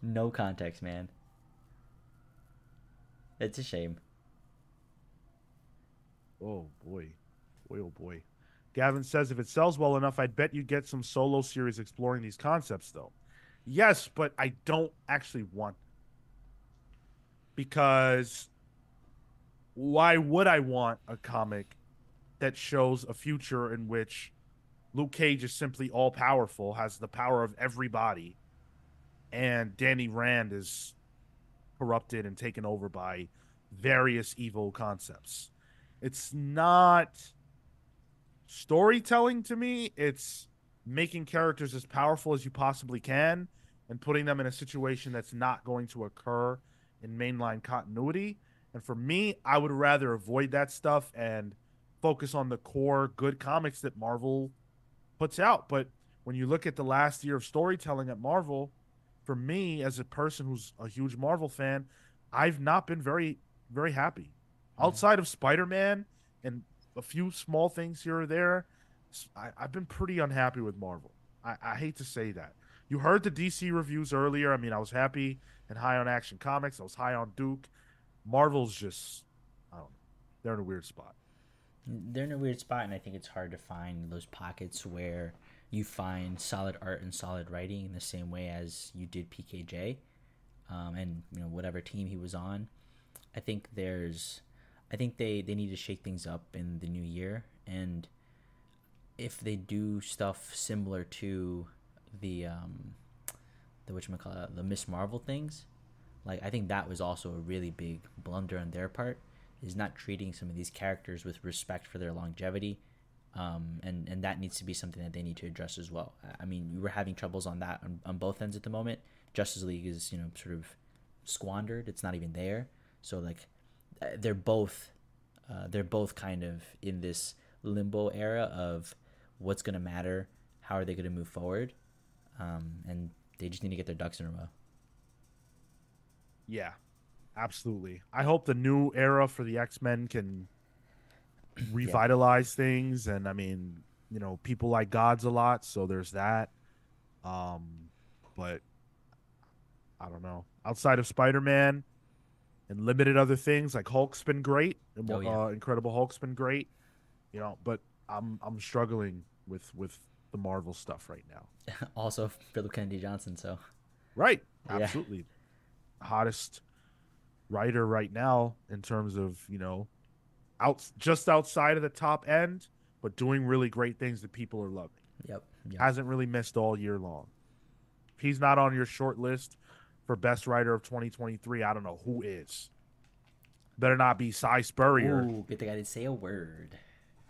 No context, man. It's a shame. Oh boy, boy oh boy. Gavin says if it sells well enough, I'd bet you'd get some solo series exploring these concepts, though. Yes, but I don't actually want. Because why would I want a comic that shows a future in which Luke Cage is simply all-powerful, has the power of everybody, and Danny Rand is corrupted and taken over by various evil concepts? It's not storytelling to me. It's making characters as powerful as you possibly can and putting them in a situation that's not going to occur in mainline continuity. And for me, I would rather avoid that stuff and focus on the core good comics that Marvel puts out. But when you look at the last year of storytelling at Marvel, for me, as a person who's a huge Marvel fan, I've not been very, very happy. Mm-hmm. Outside of Spider-Man and a few small things here or there, I, I've been pretty unhappy with Marvel. I, I hate to say that. You heard the D C reviews earlier. I mean, I was happy and high on Action Comics. I was high on Duke. Marvel's just, I don't know. They're in a weird spot. They're in a weird spot, and I think it's hard to find those pockets where you find solid art and solid writing in the same way as you did P K J, um, and you know whatever team he was on. I think there's, I think they they need to shake things up in the new year, and if they do stuff similar to the um, the whatchamacallit, the Miz Marvel things, like I think that was also a really big blunder on their part. Is not treating some of these characters with respect for their longevity, um, and and that needs to be something that they need to address as well. I mean, we were having troubles on that on, on both ends at the moment. Justice League is you know sort of squandered; it's not even there. So like, they're both uh, they're both kind of in this limbo era of what's going to matter, how are they going to move forward, um, and they just need to get their ducks in a row. Yeah. Absolutely. I hope the new era for the X-Men can revitalize yeah. things. And I mean, you know, people like gods a lot. So there's that. Um, but I don't know. Outside of Spider-Man and limited other things, like Hulk's been great. Oh, yeah. uh, Incredible Hulk's been great. You know, but I'm I'm struggling with, with the Marvel stuff right now. Also, Phillip Kennedy Johnson. So right. Absolutely. Yeah. Hottest writer right now in terms of you know out just outside of the top end, but doing really great things that people are loving. Yep, yep. Hasn't really missed all year long. If he's not on your short list for best writer of twenty twenty-three, I don't know who is. Better not be Si Spurrier. Ooh, good thing I didn't say a word.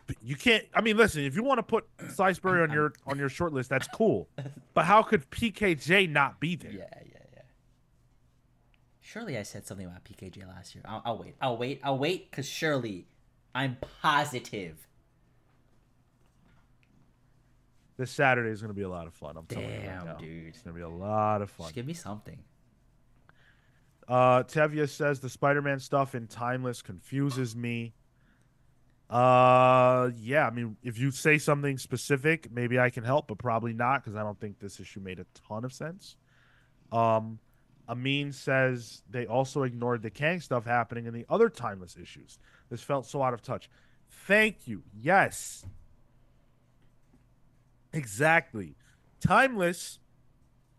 But you can't. I mean, listen. If you want to put Si Spurrier on your on your short list, that's cool. But how could P K J not be there? Yeah, yeah. Surely I said something about P K J last year. I'll, I'll wait. I'll wait. I'll wait because surely I'm positive. This Saturday is going to be a lot of fun. I'm telling you right now. Damn, dude. It's going to be a lot of fun. Just give me something. Uh, Tevya says the Spider-Man stuff in Timeless confuses me. Uh, yeah, I mean, if you say something specific, maybe I can help, but probably not because I don't think this issue made a ton of sense. Um... Amin says they also ignored the Kang stuff happening in the other Timeless issues. This felt so out of touch. Thank you. Yes. Exactly. Timeless,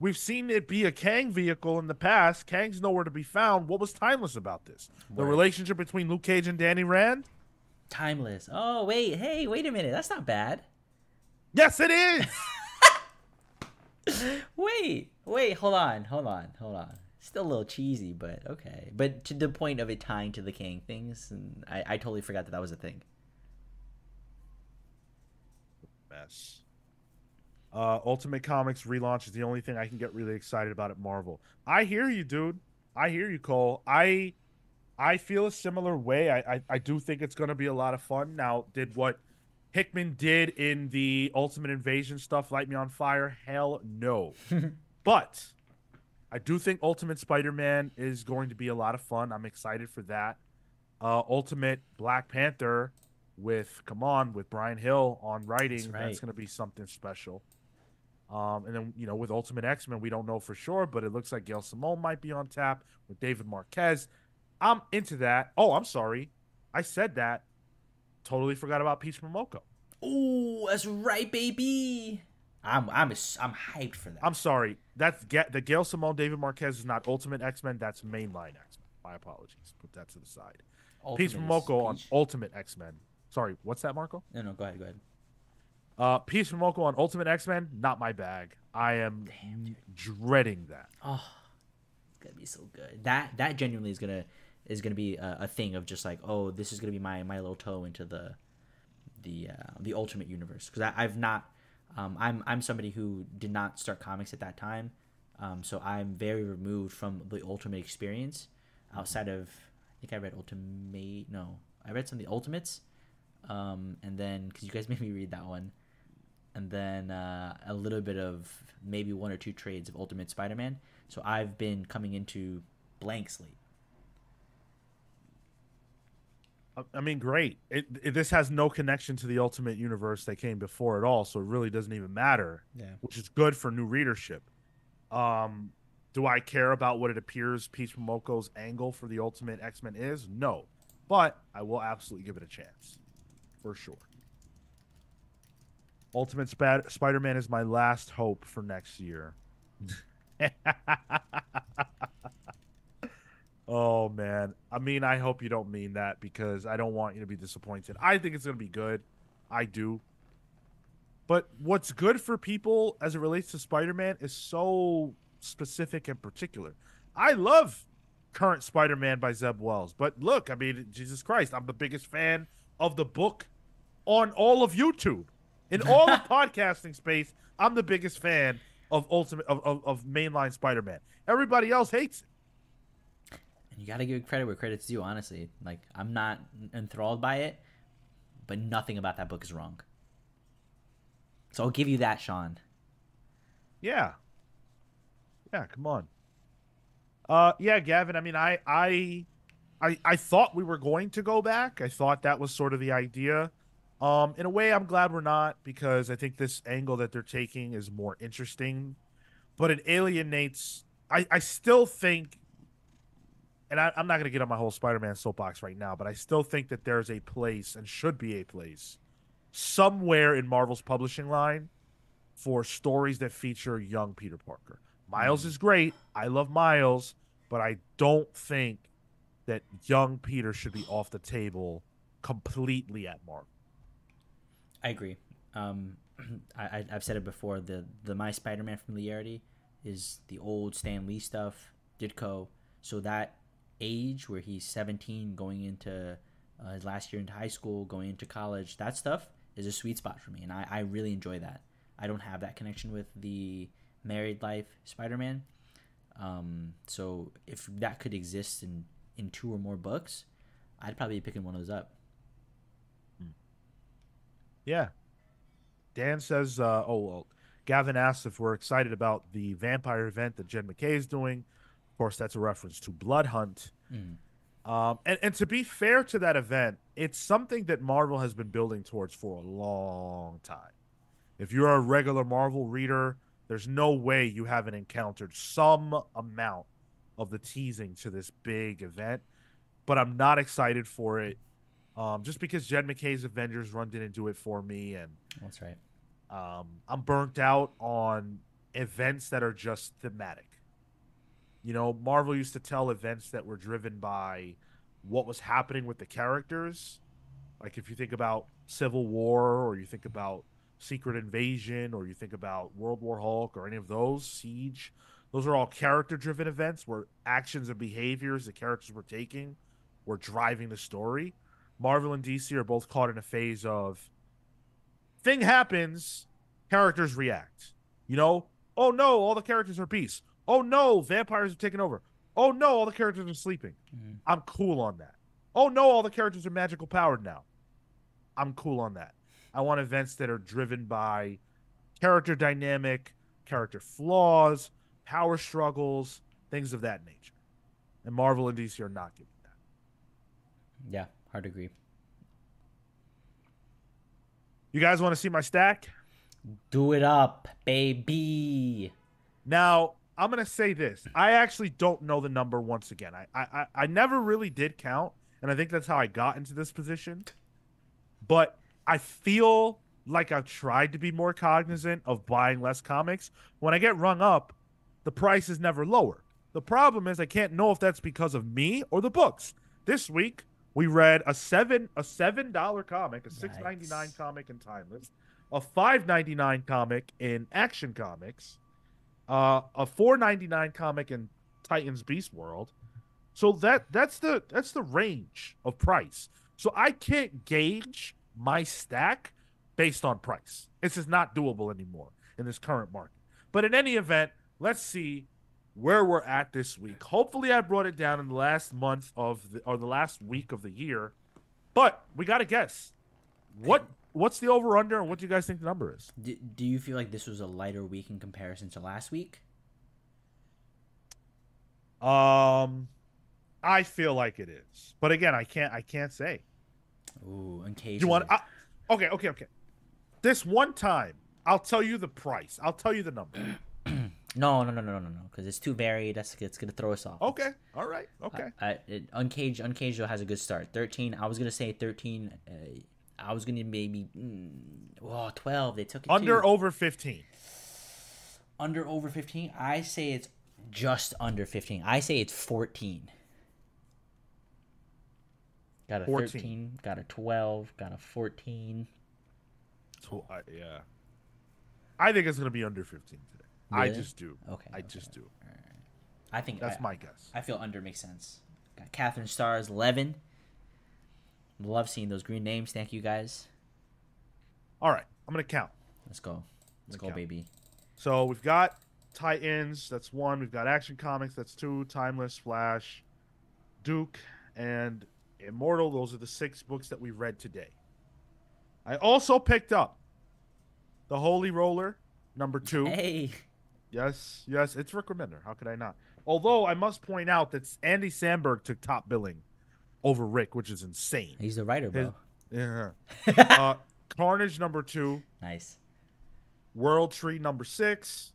we've seen it be a Kang vehicle in the past. Kang's nowhere to be found. What was Timeless about this? Right. The relationship between Luke Cage and Danny Rand? Timeless. Oh, wait. Hey, wait a minute. That's not bad. Yes, it is. Wait, wait, hold on, hold on, hold on. Still a little cheesy, but okay. But to the point of it tying to the Kang things, and I, I totally forgot that that was a thing. Mess. Uh, Ultimate Comics relaunch is the only thing I can get really excited about at Marvel. I hear you, dude. I hear you, Cole. I I feel a similar way. I, I, I do think it's going to be a lot of fun. Now, did what Hickman did in the Ultimate Invasion stuff light me on fire? Hell no. But I do think Ultimate Spider-Man is going to be a lot of fun. I'm excited for that. Uh, Ultimate Black Panther with, come on, with Brian Hill on writing. That's, right. That's going to be something special. Um, and then, you know, with Ultimate X-Men, we don't know for sure, but it looks like Gail Simone might be on tap with David Marquez. I'm into that. Oh, I'm sorry. I said that. Totally forgot about Peach Momoko. Oh, that's right, baby. I'm I'm I'm hyped for that. I'm sorry. That's get the Gail Simone, David Marquez is not Ultimate X-Men. That's mainline X-Men. My apologies. Put that to the side. Ultimate Peach Momoko on Ultimate X-Men. Sorry, what's that, Marco? No, no, go ahead, go ahead. Uh, Peach Momoko on Ultimate X-Men, not my bag. I am Damn, dreading that. Oh, it's gonna be so good. That that genuinely is gonna is gonna be a, a thing of just like, oh, this is gonna be my my little toe into the the uh, the Ultimate Universe, because I've not. Um, I'm I'm somebody who did not start comics at that time, um, so I'm very removed from the Ultimate experience. Outside of, I think I read Ultimate. No, I read some of the Ultimates, um, and then because you guys made me read that one, and then uh, a little bit of maybe one or two trades of Ultimate Spider-Man. So I've been coming into blank slate. I mean, great. It, it, this has no connection to the Ultimate Universe that came before at all, so it really doesn't even matter, yeah. Which is good for new readership. Um, do I care about what it appears Peach Momoko's angle for the Ultimate X-Men is? No, but I will absolutely give it a chance, for sure. Ultimate Sp- Spider-Man is my last hope for next year. Oh, man. I mean, I hope you don't mean that, because I don't want you to be disappointed. I think it's going to be good. I do. But what's good for people as it relates to Spider-Man is so specific and particular. I love current Spider-Man by Zeb Wells. But look, I mean, Jesus Christ, I'm the biggest fan of the book on all of YouTube. In all of podcasting space, I'm the biggest fan of ultimate of, of, of mainline Spider-Man. Everybody else hates it. You gotta give credit where credit's due, honestly. Like, I'm not enthralled by it, but nothing about that book is wrong. So I'll give you that, Sean. Yeah. Yeah, come on. Uh, yeah, Gavin, I mean, I, I, I, I thought we were going to go back. I thought that was sort of the idea. Um, in a way, I'm glad we're not, because I think this angle that they're taking is more interesting. But it alienates... I, I still think... And I, I'm not going to get on my whole Spider-Man soapbox right now, but I still think that there's a place, and should be a place, somewhere in Marvel's publishing line for stories that feature young Peter Parker. Miles is great. I love Miles, but I don't think that young Peter should be off the table completely at Marvel. I agree. Um, I, I've said it before. The, the My Spider-Man familiarity is the old Stan Lee stuff, Ditko, so that... age where he's seventeen going into uh, his last year into high school, going into college, that stuff is a sweet spot for me, and I, I really enjoy that. I don't have that connection with the married life Spider-Man, um, so if that could exist in, in two or more books, I'd probably be picking one of those up. Yeah. Dan says, uh, oh, well, Gavin asks if we're excited about the vampire event that Jen McKay is doing. Of course, that's a reference to Blood Hunt. Mm. Um, and, and to be fair to that event, it's something that Marvel has been building towards for a long time. If you're a regular Marvel reader, there's no way you haven't encountered some amount of the teasing to this big event. But I'm not excited for it, um, just because Jen McKay's Avengers run didn't do it for me. And that's right. Um, I'm burnt out on events that are just thematic. You know, Marvel used to tell events that were driven by what was happening with the characters. Like, if you think about Civil War, or you think about Secret Invasion, or you think about World War Hulk, or any of those, Siege, those are all character-driven events where actions and behaviors the characters were taking were driving the story. Marvel and D C are both caught in a phase of, thing happens, characters react. You know, oh no, all the characters are peace. Oh, no, vampires have taken over. Oh, no, all the characters are sleeping. Mm-hmm. I'm cool on that. Oh, no, all the characters are magical powered now. I'm cool on that. I want events that are driven by character dynamic, character flaws, power struggles, things of that nature. And Marvel and D C are not giving that. Yeah, hard to agree. You guys want to see my stack? Do it up, baby. Now, I'm going to say this. I actually don't know the number once again. I, I, I never really did count, and I think that's how I got into this position. But I feel like I've tried to be more cognizant of buying less comics. When I get rung up, the price is never lower. The problem is I can't know if that's because of me or the books. This week, we read a seven a seven dollar comic, a six ninety nine comic in Timeless, a five ninety nine comic in Action Comics, uh, a four ninety nine comic in Titans: Beast World. So that that's the that's the range of price. So I can't gauge my stack based on price. It's just not doable anymore in this current market. But in any event, let's see where we're at this week. Hopefully I brought it down in the last month of the, or the last week of the year. But we got to guess. What what's the over under and what do you guys think the number is? Do, do you feel like this was a lighter week in comparison to last week? Um I feel like it is. But again, I can't I can't say. Ooh, in case you want I, Okay, okay, okay. This one time, I'll tell you the price. I'll tell you the number. no, no, no, no, no, no, because it's too varied. That's it's gonna throw us off. Okay, all right, okay. Uh, I, it, Uncaged, Uncaged has a good start. Thirteen. I was gonna say thirteen. Uh, I was gonna maybe mm, oh, twelve. They took it under too. Over fifteen. Under over fifteen. I say it's just under fifteen. I say it's fourteen. Got a fourteen. thirteen. Got a twelve. Got a fourteen. So, uh, yeah, I think it's gonna be under fifteen today. Really? I just do. Okay, I okay. just do. Right. I think that's I, my guess. I feel under makes sense. Got Catherine Starr's eleven. Love seeing those green names. Thank you guys. All right, I'm gonna count. Let's go. Let's go, count. baby. So we've got Titans. That's one. We've got Action Comics. That's two. Timeless, Flash, Duke, and Immortal. Those are the six books that we read today. I also picked up The Holy Roller, number two. Hey. Yes, yes, it's Rick Remender. How could I not? Although I must point out that Andy Samberg took top billing over Rick, which is insane. He's the writer, bro. His, yeah. uh, Carnage, number two. Nice. World Tree, number six.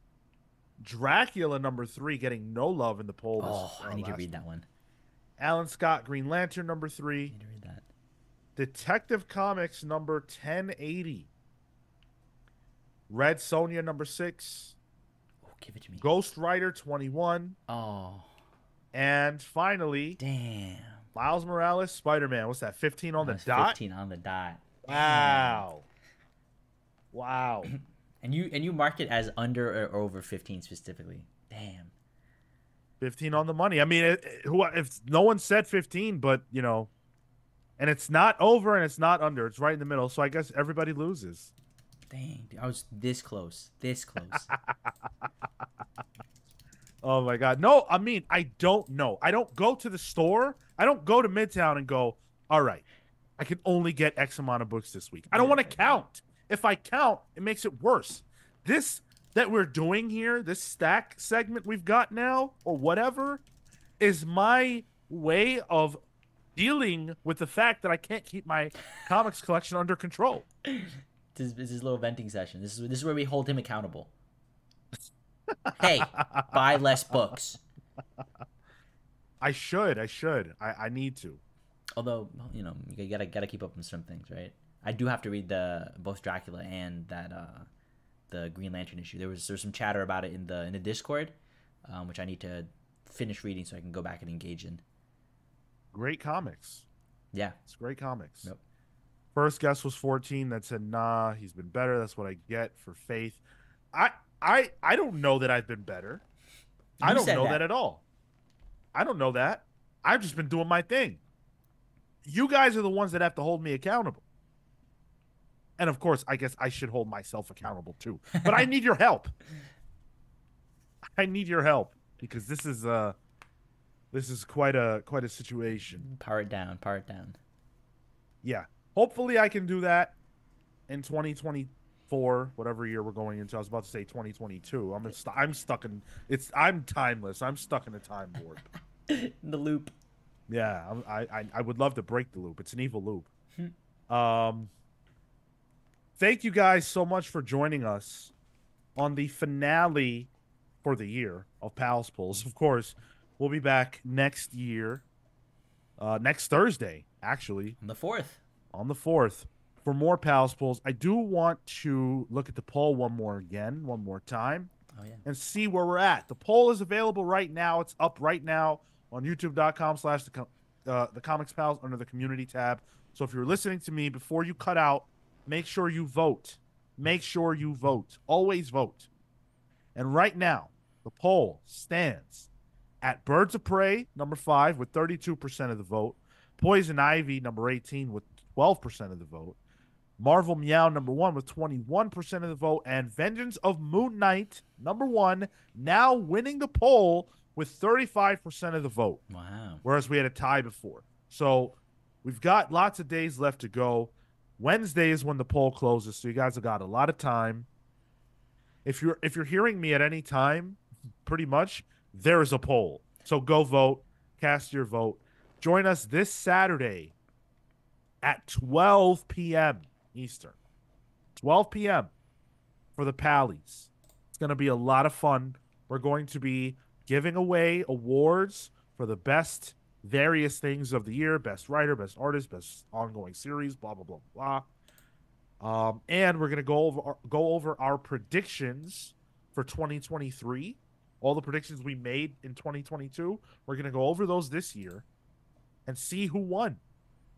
Dracula, number three, getting no love in the poll. Oh, I need to read that one. Alan Scott, Green Lantern, number three. I need to read that. Detective Comics number ten eighty. Red Sonja number six. Oh, give it to me. Ghost Rider twenty-one. Oh. And finally, damn. Miles Morales, Spider-Man. What's that? fifteen on the dot? fifteen on the dot. Damn. Wow. Wow. And you and you marked it as under or over fifteen specifically. Damn. fifteen on the money. I mean, it, it, who if no one said fifteen, but you know. And it's not over and it's not under. It's right in the middle. So I guess everybody loses. Dang, dude, I was this close. This close. Oh, my God. No, I mean, I don't know. I don't go to the store. I don't go to Midtown and go, all right, I can only get X amount of books this week. I don't yeah. want to count. If I count, it makes it worse. This that we're doing here, this stack segment we've got now or whatever, is my way of dealing with the fact that I can't keep my comics collection under control. This is his little venting session. This is this is where we hold him accountable. Hey, buy less books. I should. I should. I, I need to. Although, you know, you gotta gotta keep up on some things, right? I do have to read the both Dracula and that uh, the Green Lantern issue. There was there's some chatter about it in the in the Discord, um, which I need to finish reading so I can go back and engage in. Great comics. Yeah. It's great comics. Yep. First guess was fourteen. That said, nah, he's been better. That's what I get for faith. I I, I don't know that I've been better. You I don't know that. that at all. I don't know that. I've just been doing my thing. You guys are the ones that have to hold me accountable. And, of course, I guess I should hold myself accountable, too. But I need your help. I need your help because this is uh, – This is quite a quite a situation. Power it down, power it down. Yeah. Hopefully I can do that in twenty twenty-four four, whatever year we're going into. I was about to say twenty twenty-two. I'm st I'm stuck in it's I'm timeless. I'm stuck in a time warp. The loop. Yeah, I, I I would love to break the loop. It's an evil loop. Hmm. Um, thank you guys so much for joining us on the finale for the year of Pals Pulls. Of course, we'll be back next year, uh, next Thursday, actually, on the fourth. On the fourth. For more Pals Pulls. I do want to look at the poll one more again, one more time, oh, yeah. and see where we're at. The poll is available right now. It's up right now on youtube.com slash the Comics Pals under the community tab. So if you're listening to me, before you cut out, make sure you vote. Make sure you vote. Always vote. And right now, the poll stands at Birds of Prey, number five, with thirty-two percent of the vote. Poison Ivy, number eighteen, with twelve percent of the vote. Marvel Meow, number one, with twenty-one percent of the vote. And Vengeance of Moon Knight, number one, now winning the poll with thirty-five percent of the vote. Wow. Whereas we had a tie before. So we've got lots of days left to go. Wednesday is when the poll closes, so you guys have got a lot of time. If you're, if you're hearing me at any time, pretty much, there is a poll. So go vote. Cast your vote. Join us this Saturday at twelve p m Eastern, twelve p m for the Pallies. It's going to be a lot of fun. We're going to be giving away awards for the best various things of the year, best writer, best artist, best ongoing series, blah, blah, blah, blah. Um, and we're going to go over, go over our predictions for twenty twenty-three, all the predictions we made in twenty twenty-two. We're going to go over those this year and see who won,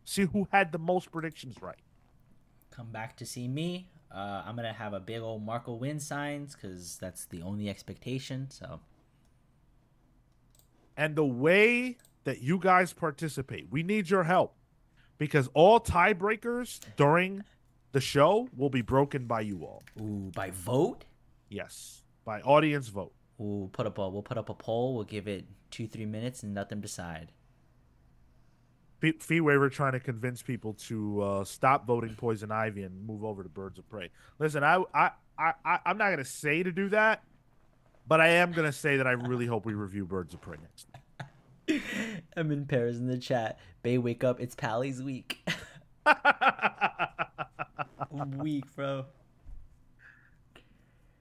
see who had the most predictions right. Come back to see me. Uh, I'm going to have a big old Marco Wynn signs because that's the only expectation. So, and the way that you guys participate, we need your help because all tiebreakers during the show will be broken by you all. Ooh, by vote? Yes, by audience vote. Ooh, put up a, we'll put up a poll. We'll give it two, three minutes and let them decide. Fee waiver trying to convince people to uh, stop voting Poison Ivy and move over to Birds of Prey. Listen, I, I, I, I'm not going to say to do that, but I am going to say that I really hope we review Birds of Prey next time. I'm in Paris in the chat. Bay, wake up. It's Pally's week. Week, bro.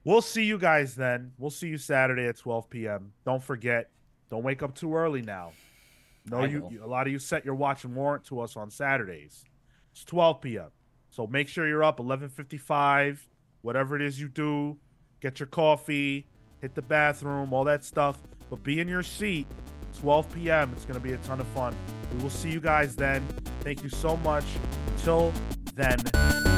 We'll see you guys then. We'll see you Saturday at twelve p m Don't forget, don't wake up too early now. No, you, you. A lot of you set your watch and warrant to us on Saturdays. It's twelve p m So make sure you're up eleven fifty-five, whatever it is you do. Get your coffee, hit the bathroom, all that stuff. But be in your seat. twelve p m It's going to be a ton of fun. We will see you guys then. Thank you so much. Until then.